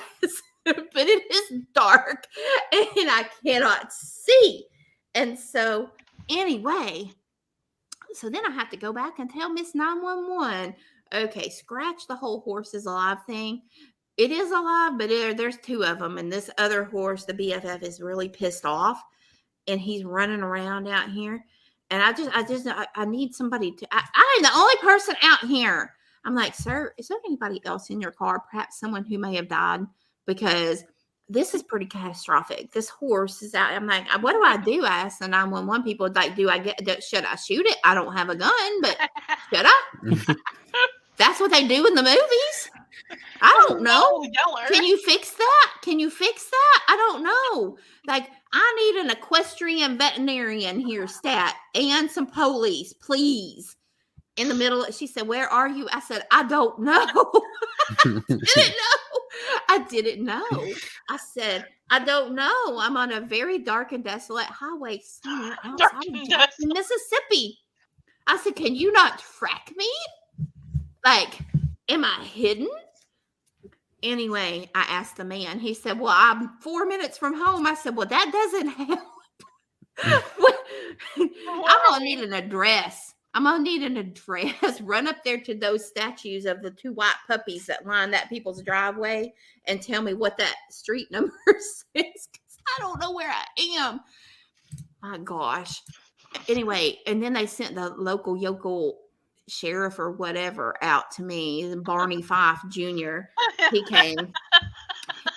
But it is dark and I cannot see. And so anyway, so then I have to go back and tell Miss 911, okay, scratch the whole horse is alive thing. It is alive, but there's two of them. And this other horse, the BFF, is really pissed off. And he's running around out here. And I need somebody to, I am the only person out here. I'm like, sir, is there anybody else in your car? Perhaps someone who may have died, because this is pretty catastrophic. This horse is out. I'm like, what do I do? I asked the 911 people, like, should I shoot it? I don't have a gun, but should I? That's what they do in the movies. I don't know. Can you fix that? I don't know. Like, I need an equestrian veterinarian here, stat, and some police, please. In the middle, she said, where are you? I said, I don't know. I didn't know. I said, I don't know. I'm on a very dark and desolate highway somewhere outside of Jackson, Mississippi. I said, can you not track me? Like, am I hidden? Anyway, I asked the man. He said, well, I'm 4 minutes from home. I said, well, that doesn't help. I'm going to need an address. Run up there to those statues of the two white puppies that line that people's driveway and tell me what that street number is. I don't know where I am. My gosh. Anyway, and then they sent the local yokel sheriff or whatever out to me. Barney Fife Jr. He came.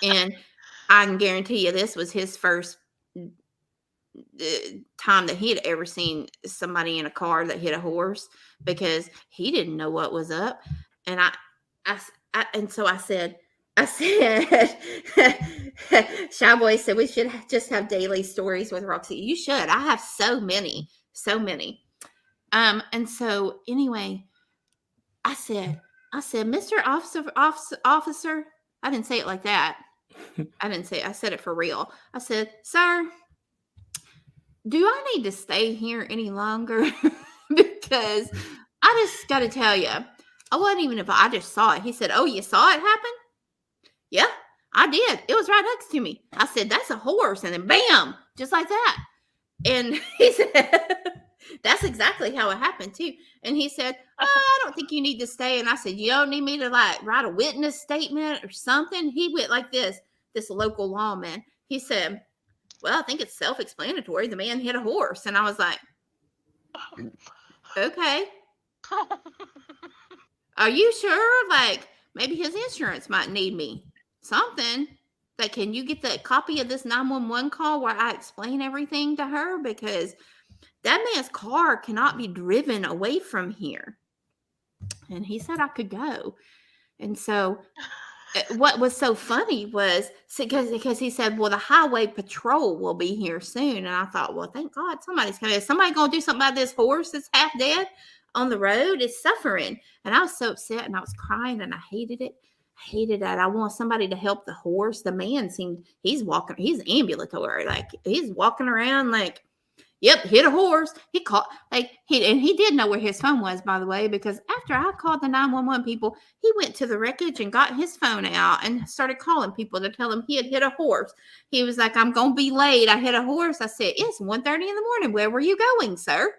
And I can guarantee you this was his first time that he had ever seen somebody in a car that hit a horse, because he didn't know what was up. And I said, Shy Boy said, we should just have daily stories with Roxy. You should. I have so many. And so anyway, I said, Mr. Officer, I didn't say it like that. I said it for real. I said, sir, do I need to stay here any longer? Because I just got to tell you, I wasn't even involved. I just saw it. He said, oh, you saw it happen? Yeah, I did. It was right next to me. I said, that's a horse. And then bam, just like that. And he said, that's exactly how it happened too. And he said, oh, I don't think you need to stay. And I said, you don't need me to like write a witness statement or something. He went like this local lawman. He said, well, I think it's self-explanatory. The man hit a horse. And I was like, okay. Are you sure? Like, maybe his insurance might need me. Something. Like, can you get the copy of this 911 call where I explain everything to her? Because that man's car cannot be driven away from here. And he said I could go. And so what was so funny was because he said, well, the highway patrol will be here soon. And I thought, well, thank God somebody's coming. Is somebody going to do something about this horse that's half dead on the road? It's suffering. And I was so upset and I was crying and I hated it. I hated that. I want somebody to help the horse. The man seemed, he's ambulatory. Like, he's walking around like, yep, hit a horse. He called, like, he did know where his phone was, by the way, because after I called the 911 people, he went to the wreckage and got his phone out and started calling people to tell them he had hit a horse. He was like, I'm going to be late. I hit a horse. I said, it's 1:30 in the morning. Where were you going, sir?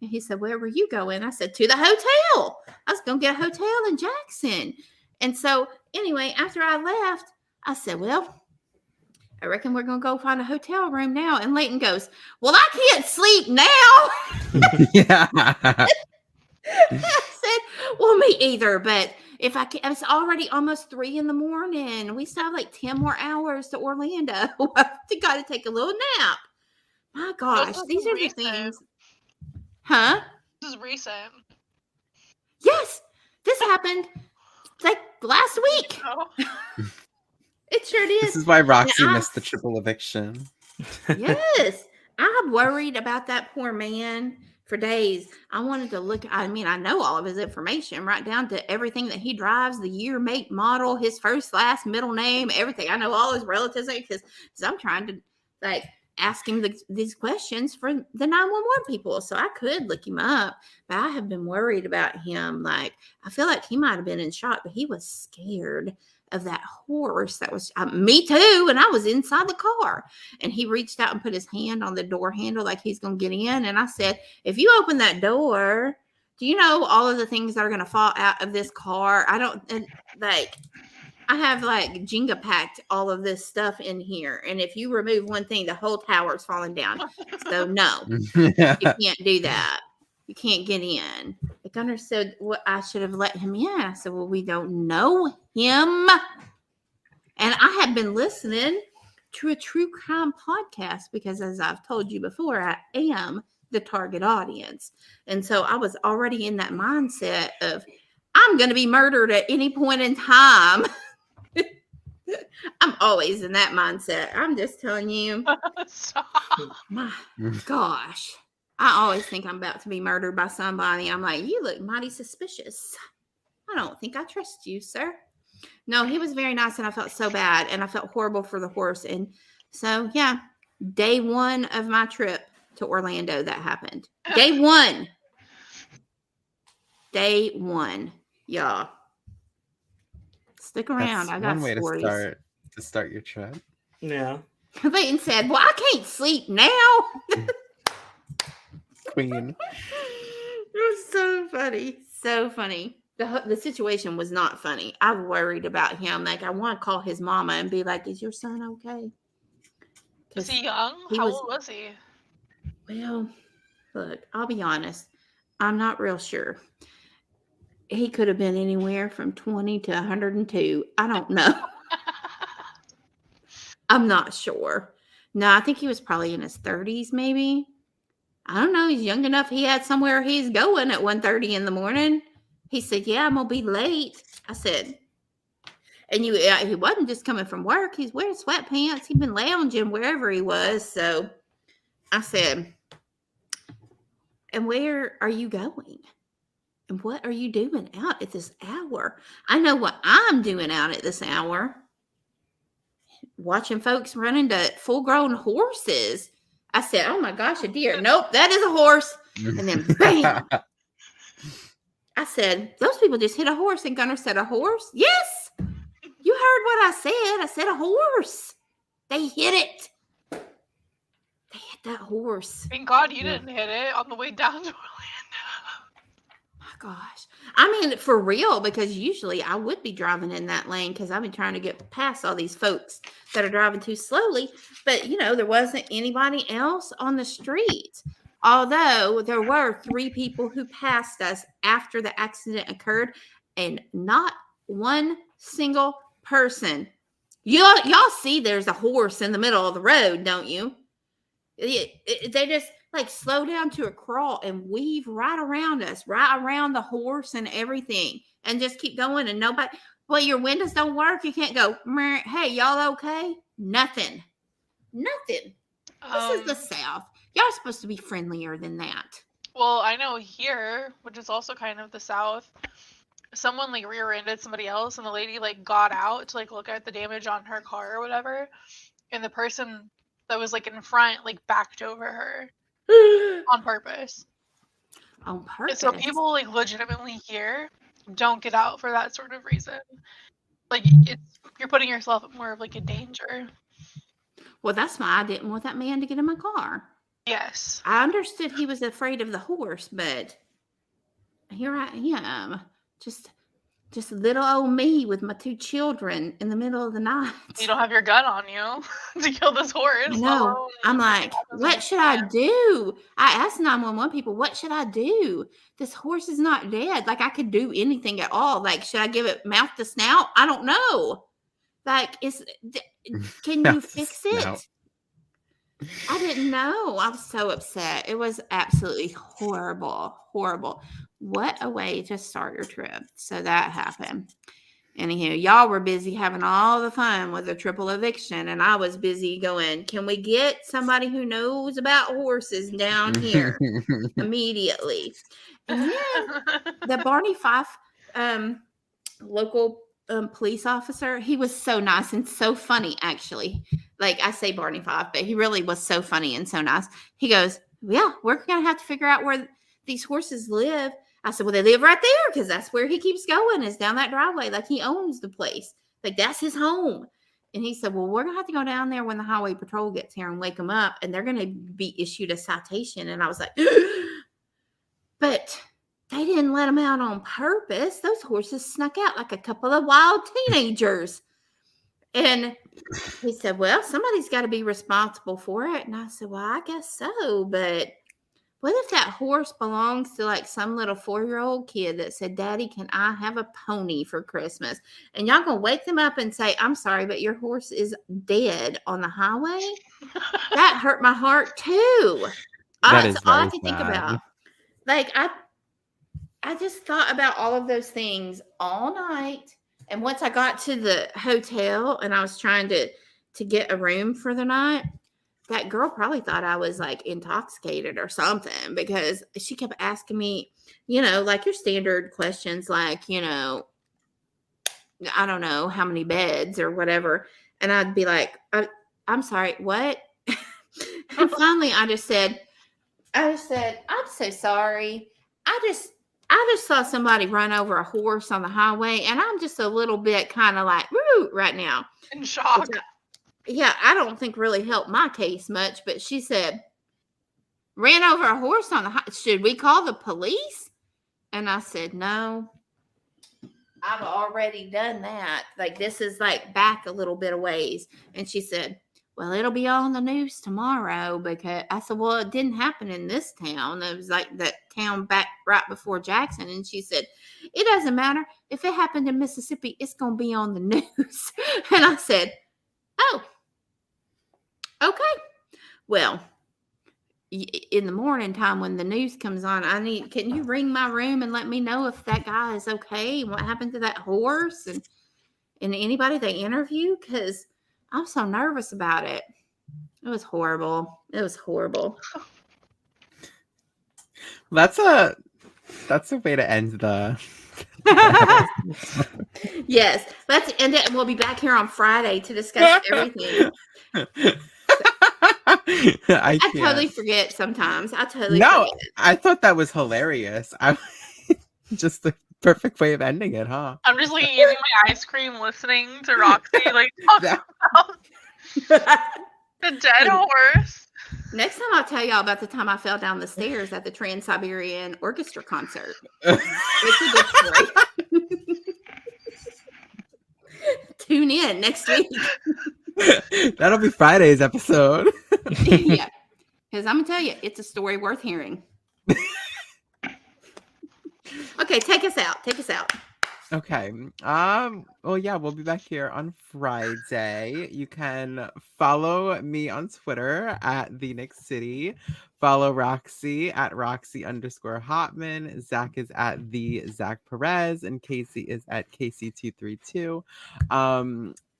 And he said, where were you going? I said, to the hotel. I was going to get a hotel in Jackson. And so anyway, after I left, I said, well, I reckon we're going to go find a hotel room now. And Leighton goes, well, I can't sleep now. Yeah. I said, well, me either. But if I can, it's already almost 3 a.m. We still have like 10 more hours to Orlando. You got to take a little nap. My gosh, these are recent. The things. Huh? This is recent. Yes, this happened like last week. Oh. It sure did. This is why Roxy missed the triple eviction. Yes. I worried about that poor man for days. I wanted to look. I mean, I know all of his information, right down to everything that he drives, the year, make, model, his first, last, middle name, everything. I know all his relatives because I'm trying to, like, ask him these questions for the 911 people. So I could look him up, but I have been worried about him. Like, I feel like he might have been in shock, but he was scared of that horse. That was me too. And I was inside the car, and he reached out and put his hand on the door handle like he's going to get in. And I said, if you open that door, do you know all of the things that are going to fall out of this car? I have like Jenga packed all of this stuff in here. And if you remove one thing, the whole tower is falling down. So no, you can't do that. You can't get in. The Gunnar said, well, I should have let him in. I said, well, we don't know him. And I have been listening to a true crime podcast because, as I've told you before, I am the target audience. And so I was already in that mindset of, I'm going to be murdered at any point in time. I'm always in that mindset. I'm just telling you. My gosh. I always think I'm about to be murdered by somebody. I'm like, you look mighty suspicious. I don't think I trust you, sir. No, he was very nice, and I felt so bad, and I felt horrible for the horse. And so, yeah, day one of my trip to Orlando, that happened. Day one. Day one, y'all. Stick around. That's I got one way stories. To start your trip. Yeah. Leighton said, well, I can't sleep now. Queen. It was so funny. So funny. The situation was not funny. I worried about him. Like, I want to call his mama and be like, is your son okay? Was he young? How old was he? Well, look, I'll be honest. I'm not real sure. He could have been anywhere from 20 to 102. I don't know. I'm not sure. No, I think he was probably in his 30s maybe. I don't know. He's young enough. He had somewhere he's going at 1:30 in the morning. He said, yeah, I'm going to be late. I said, and he wasn't just coming from work. He's wearing sweatpants. He'd been lounging wherever he was. So I said, and where are you going? And what are you doing out at this hour? I know what I'm doing out at this hour. Watching folks run into full-grown horses. I said, oh my gosh, a deer. Nope, that is a horse. And then bam. I said, those people just hit a horse. And Gunnar said, a horse? Yes. You heard what I said. I said a horse. They hit it. They hit that horse. Thank God you didn't hit it on the way down to Orlando. My gosh. I mean, for real, because usually I would be driving in that lane because I've been trying to get past all these folks that are driving too slowly. But, you know, there wasn't anybody else on the street, although there were 3 people who passed us after the accident occurred, and not one single person Y'all see there's a horse in the middle of the road, don't you? They just like slow down to a crawl and weave right around us, right around the horse and everything, and just keep going. And nobody, well, your windows don't work. You can't go, hey, y'all okay? Nothing. This is the South. Y'all are supposed to be friendlier than that. Well, I know here, which is also kind of the South, someone like rear-ended somebody else, and the lady like got out to like look at the damage on her car or whatever, and the person that was like in front like backed over her on purpose. On purpose. And so people like legitimately here don't get out for that sort of reason. Like you're putting yourself more of like a danger. Well, that's why I didn't want that man to get in my car. Yes, I understood he was afraid of the horse, but here I am. Just little old me with my two children in the middle of the night. You don't have your gun on you to kill this horse. No, I'm like, what should I do? I asked 911 people, what should I do? This horse is not dead. Like, I could do anything at all. Like, should I give it mouth to snout? I don't know. Like, can you fix it? No. I didn't know. I was so upset. It was absolutely horrible, horrible. What a way to start your trip. So that happened. Anywho, y'all were busy having all the fun with a triple eviction, and I was busy going, can we get somebody who knows about horses down here immediately? And then the Barney Fife local police officer, he was so nice and so funny, actually. Like, I say Barney Fife, but he really was so funny and so nice. He goes, yeah, we're going to have to figure out where these horses live. I said, well, they live right there, because that's where he keeps going, is down that driveway. Like, he owns the place. Like, that's his home. And he said, well, we're going to have to go down there when the highway patrol gets here and wake them up, and they're going to be issued a citation. And I was like, but they didn't let them out on purpose. Those horses snuck out like a couple of wild teenagers. And he said, well, somebody's got to be responsible for it. And I said, well, I guess so, but what if that horse belongs to like some little 4-year-old kid that said, Daddy, can I have a pony for Christmas? And y'all gonna wake them up and say, I'm sorry, but your horse is dead on the highway? That hurt my heart too. That's all I can think about. Like, I just thought about all of those things all night. And once I got to the hotel and I was trying to get a room for the night, that girl probably thought I was, like, intoxicated or something, because she kept asking me, you know, like your standard questions, like, you know, I don't know how many beds or whatever. And I'd be like, I'm sorry, what? And finally, I just said, I'm so sorry. I just saw somebody run over a horse on the highway, and I'm just a little bit kind of like, woo, right now. In shock. Yeah, I don't think really helped my case much, but she said, ran over a horse on the highway. Should we call the police? And I said, no, I've already done that. Like, this is like back a little bit of ways. And she said, well, it'll be on the news tomorrow, because I said, well, it didn't happen in this town. It was like that town back right before Jackson. And she said, it doesn't matter. If it happened in Mississippi, it's going to be on the news. And I said, oh, okay. Well, in the morning time when the news comes on, can you ring my room and let me know if that guy is okay? What happened to that horse and anybody they interview? Because I'm so nervous about it. It was horrible. That's a way to end the... Yes, let's end it, and we'll be back here on Friday to discuss everything. I totally forget sometimes. I totally forget. I thought that was hilarious. Just the perfect way of ending it, huh? I'm just like eating my ice cream, listening to Roxy like talking about the dead horse. Next time I'll tell y'all about the time I fell down the stairs at the Trans-Siberian Orchestra concert. It's a good story. Tune in next week. That'll be Friday's episode. Yeah. Because I'm going to tell you, it's a story worth hearing. Okay, take us out. Okay. Well, yeah, we'll be back here on Friday. You can follow me on Twitter at The Nick City. Follow Roxy at Roxy_Hotman. Zach is at The Zach Perez. And Casey is at Casey232.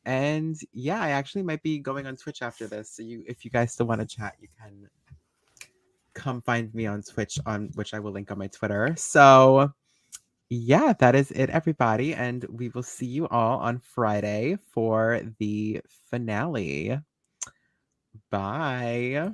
And yeah, I actually might be going on Twitch after this. So if you guys still want to chat, you can come find me on Twitch, on which I will link on my Twitter. So yeah, that is it, everybody. And we will see you all on Friday for the finale. Bye.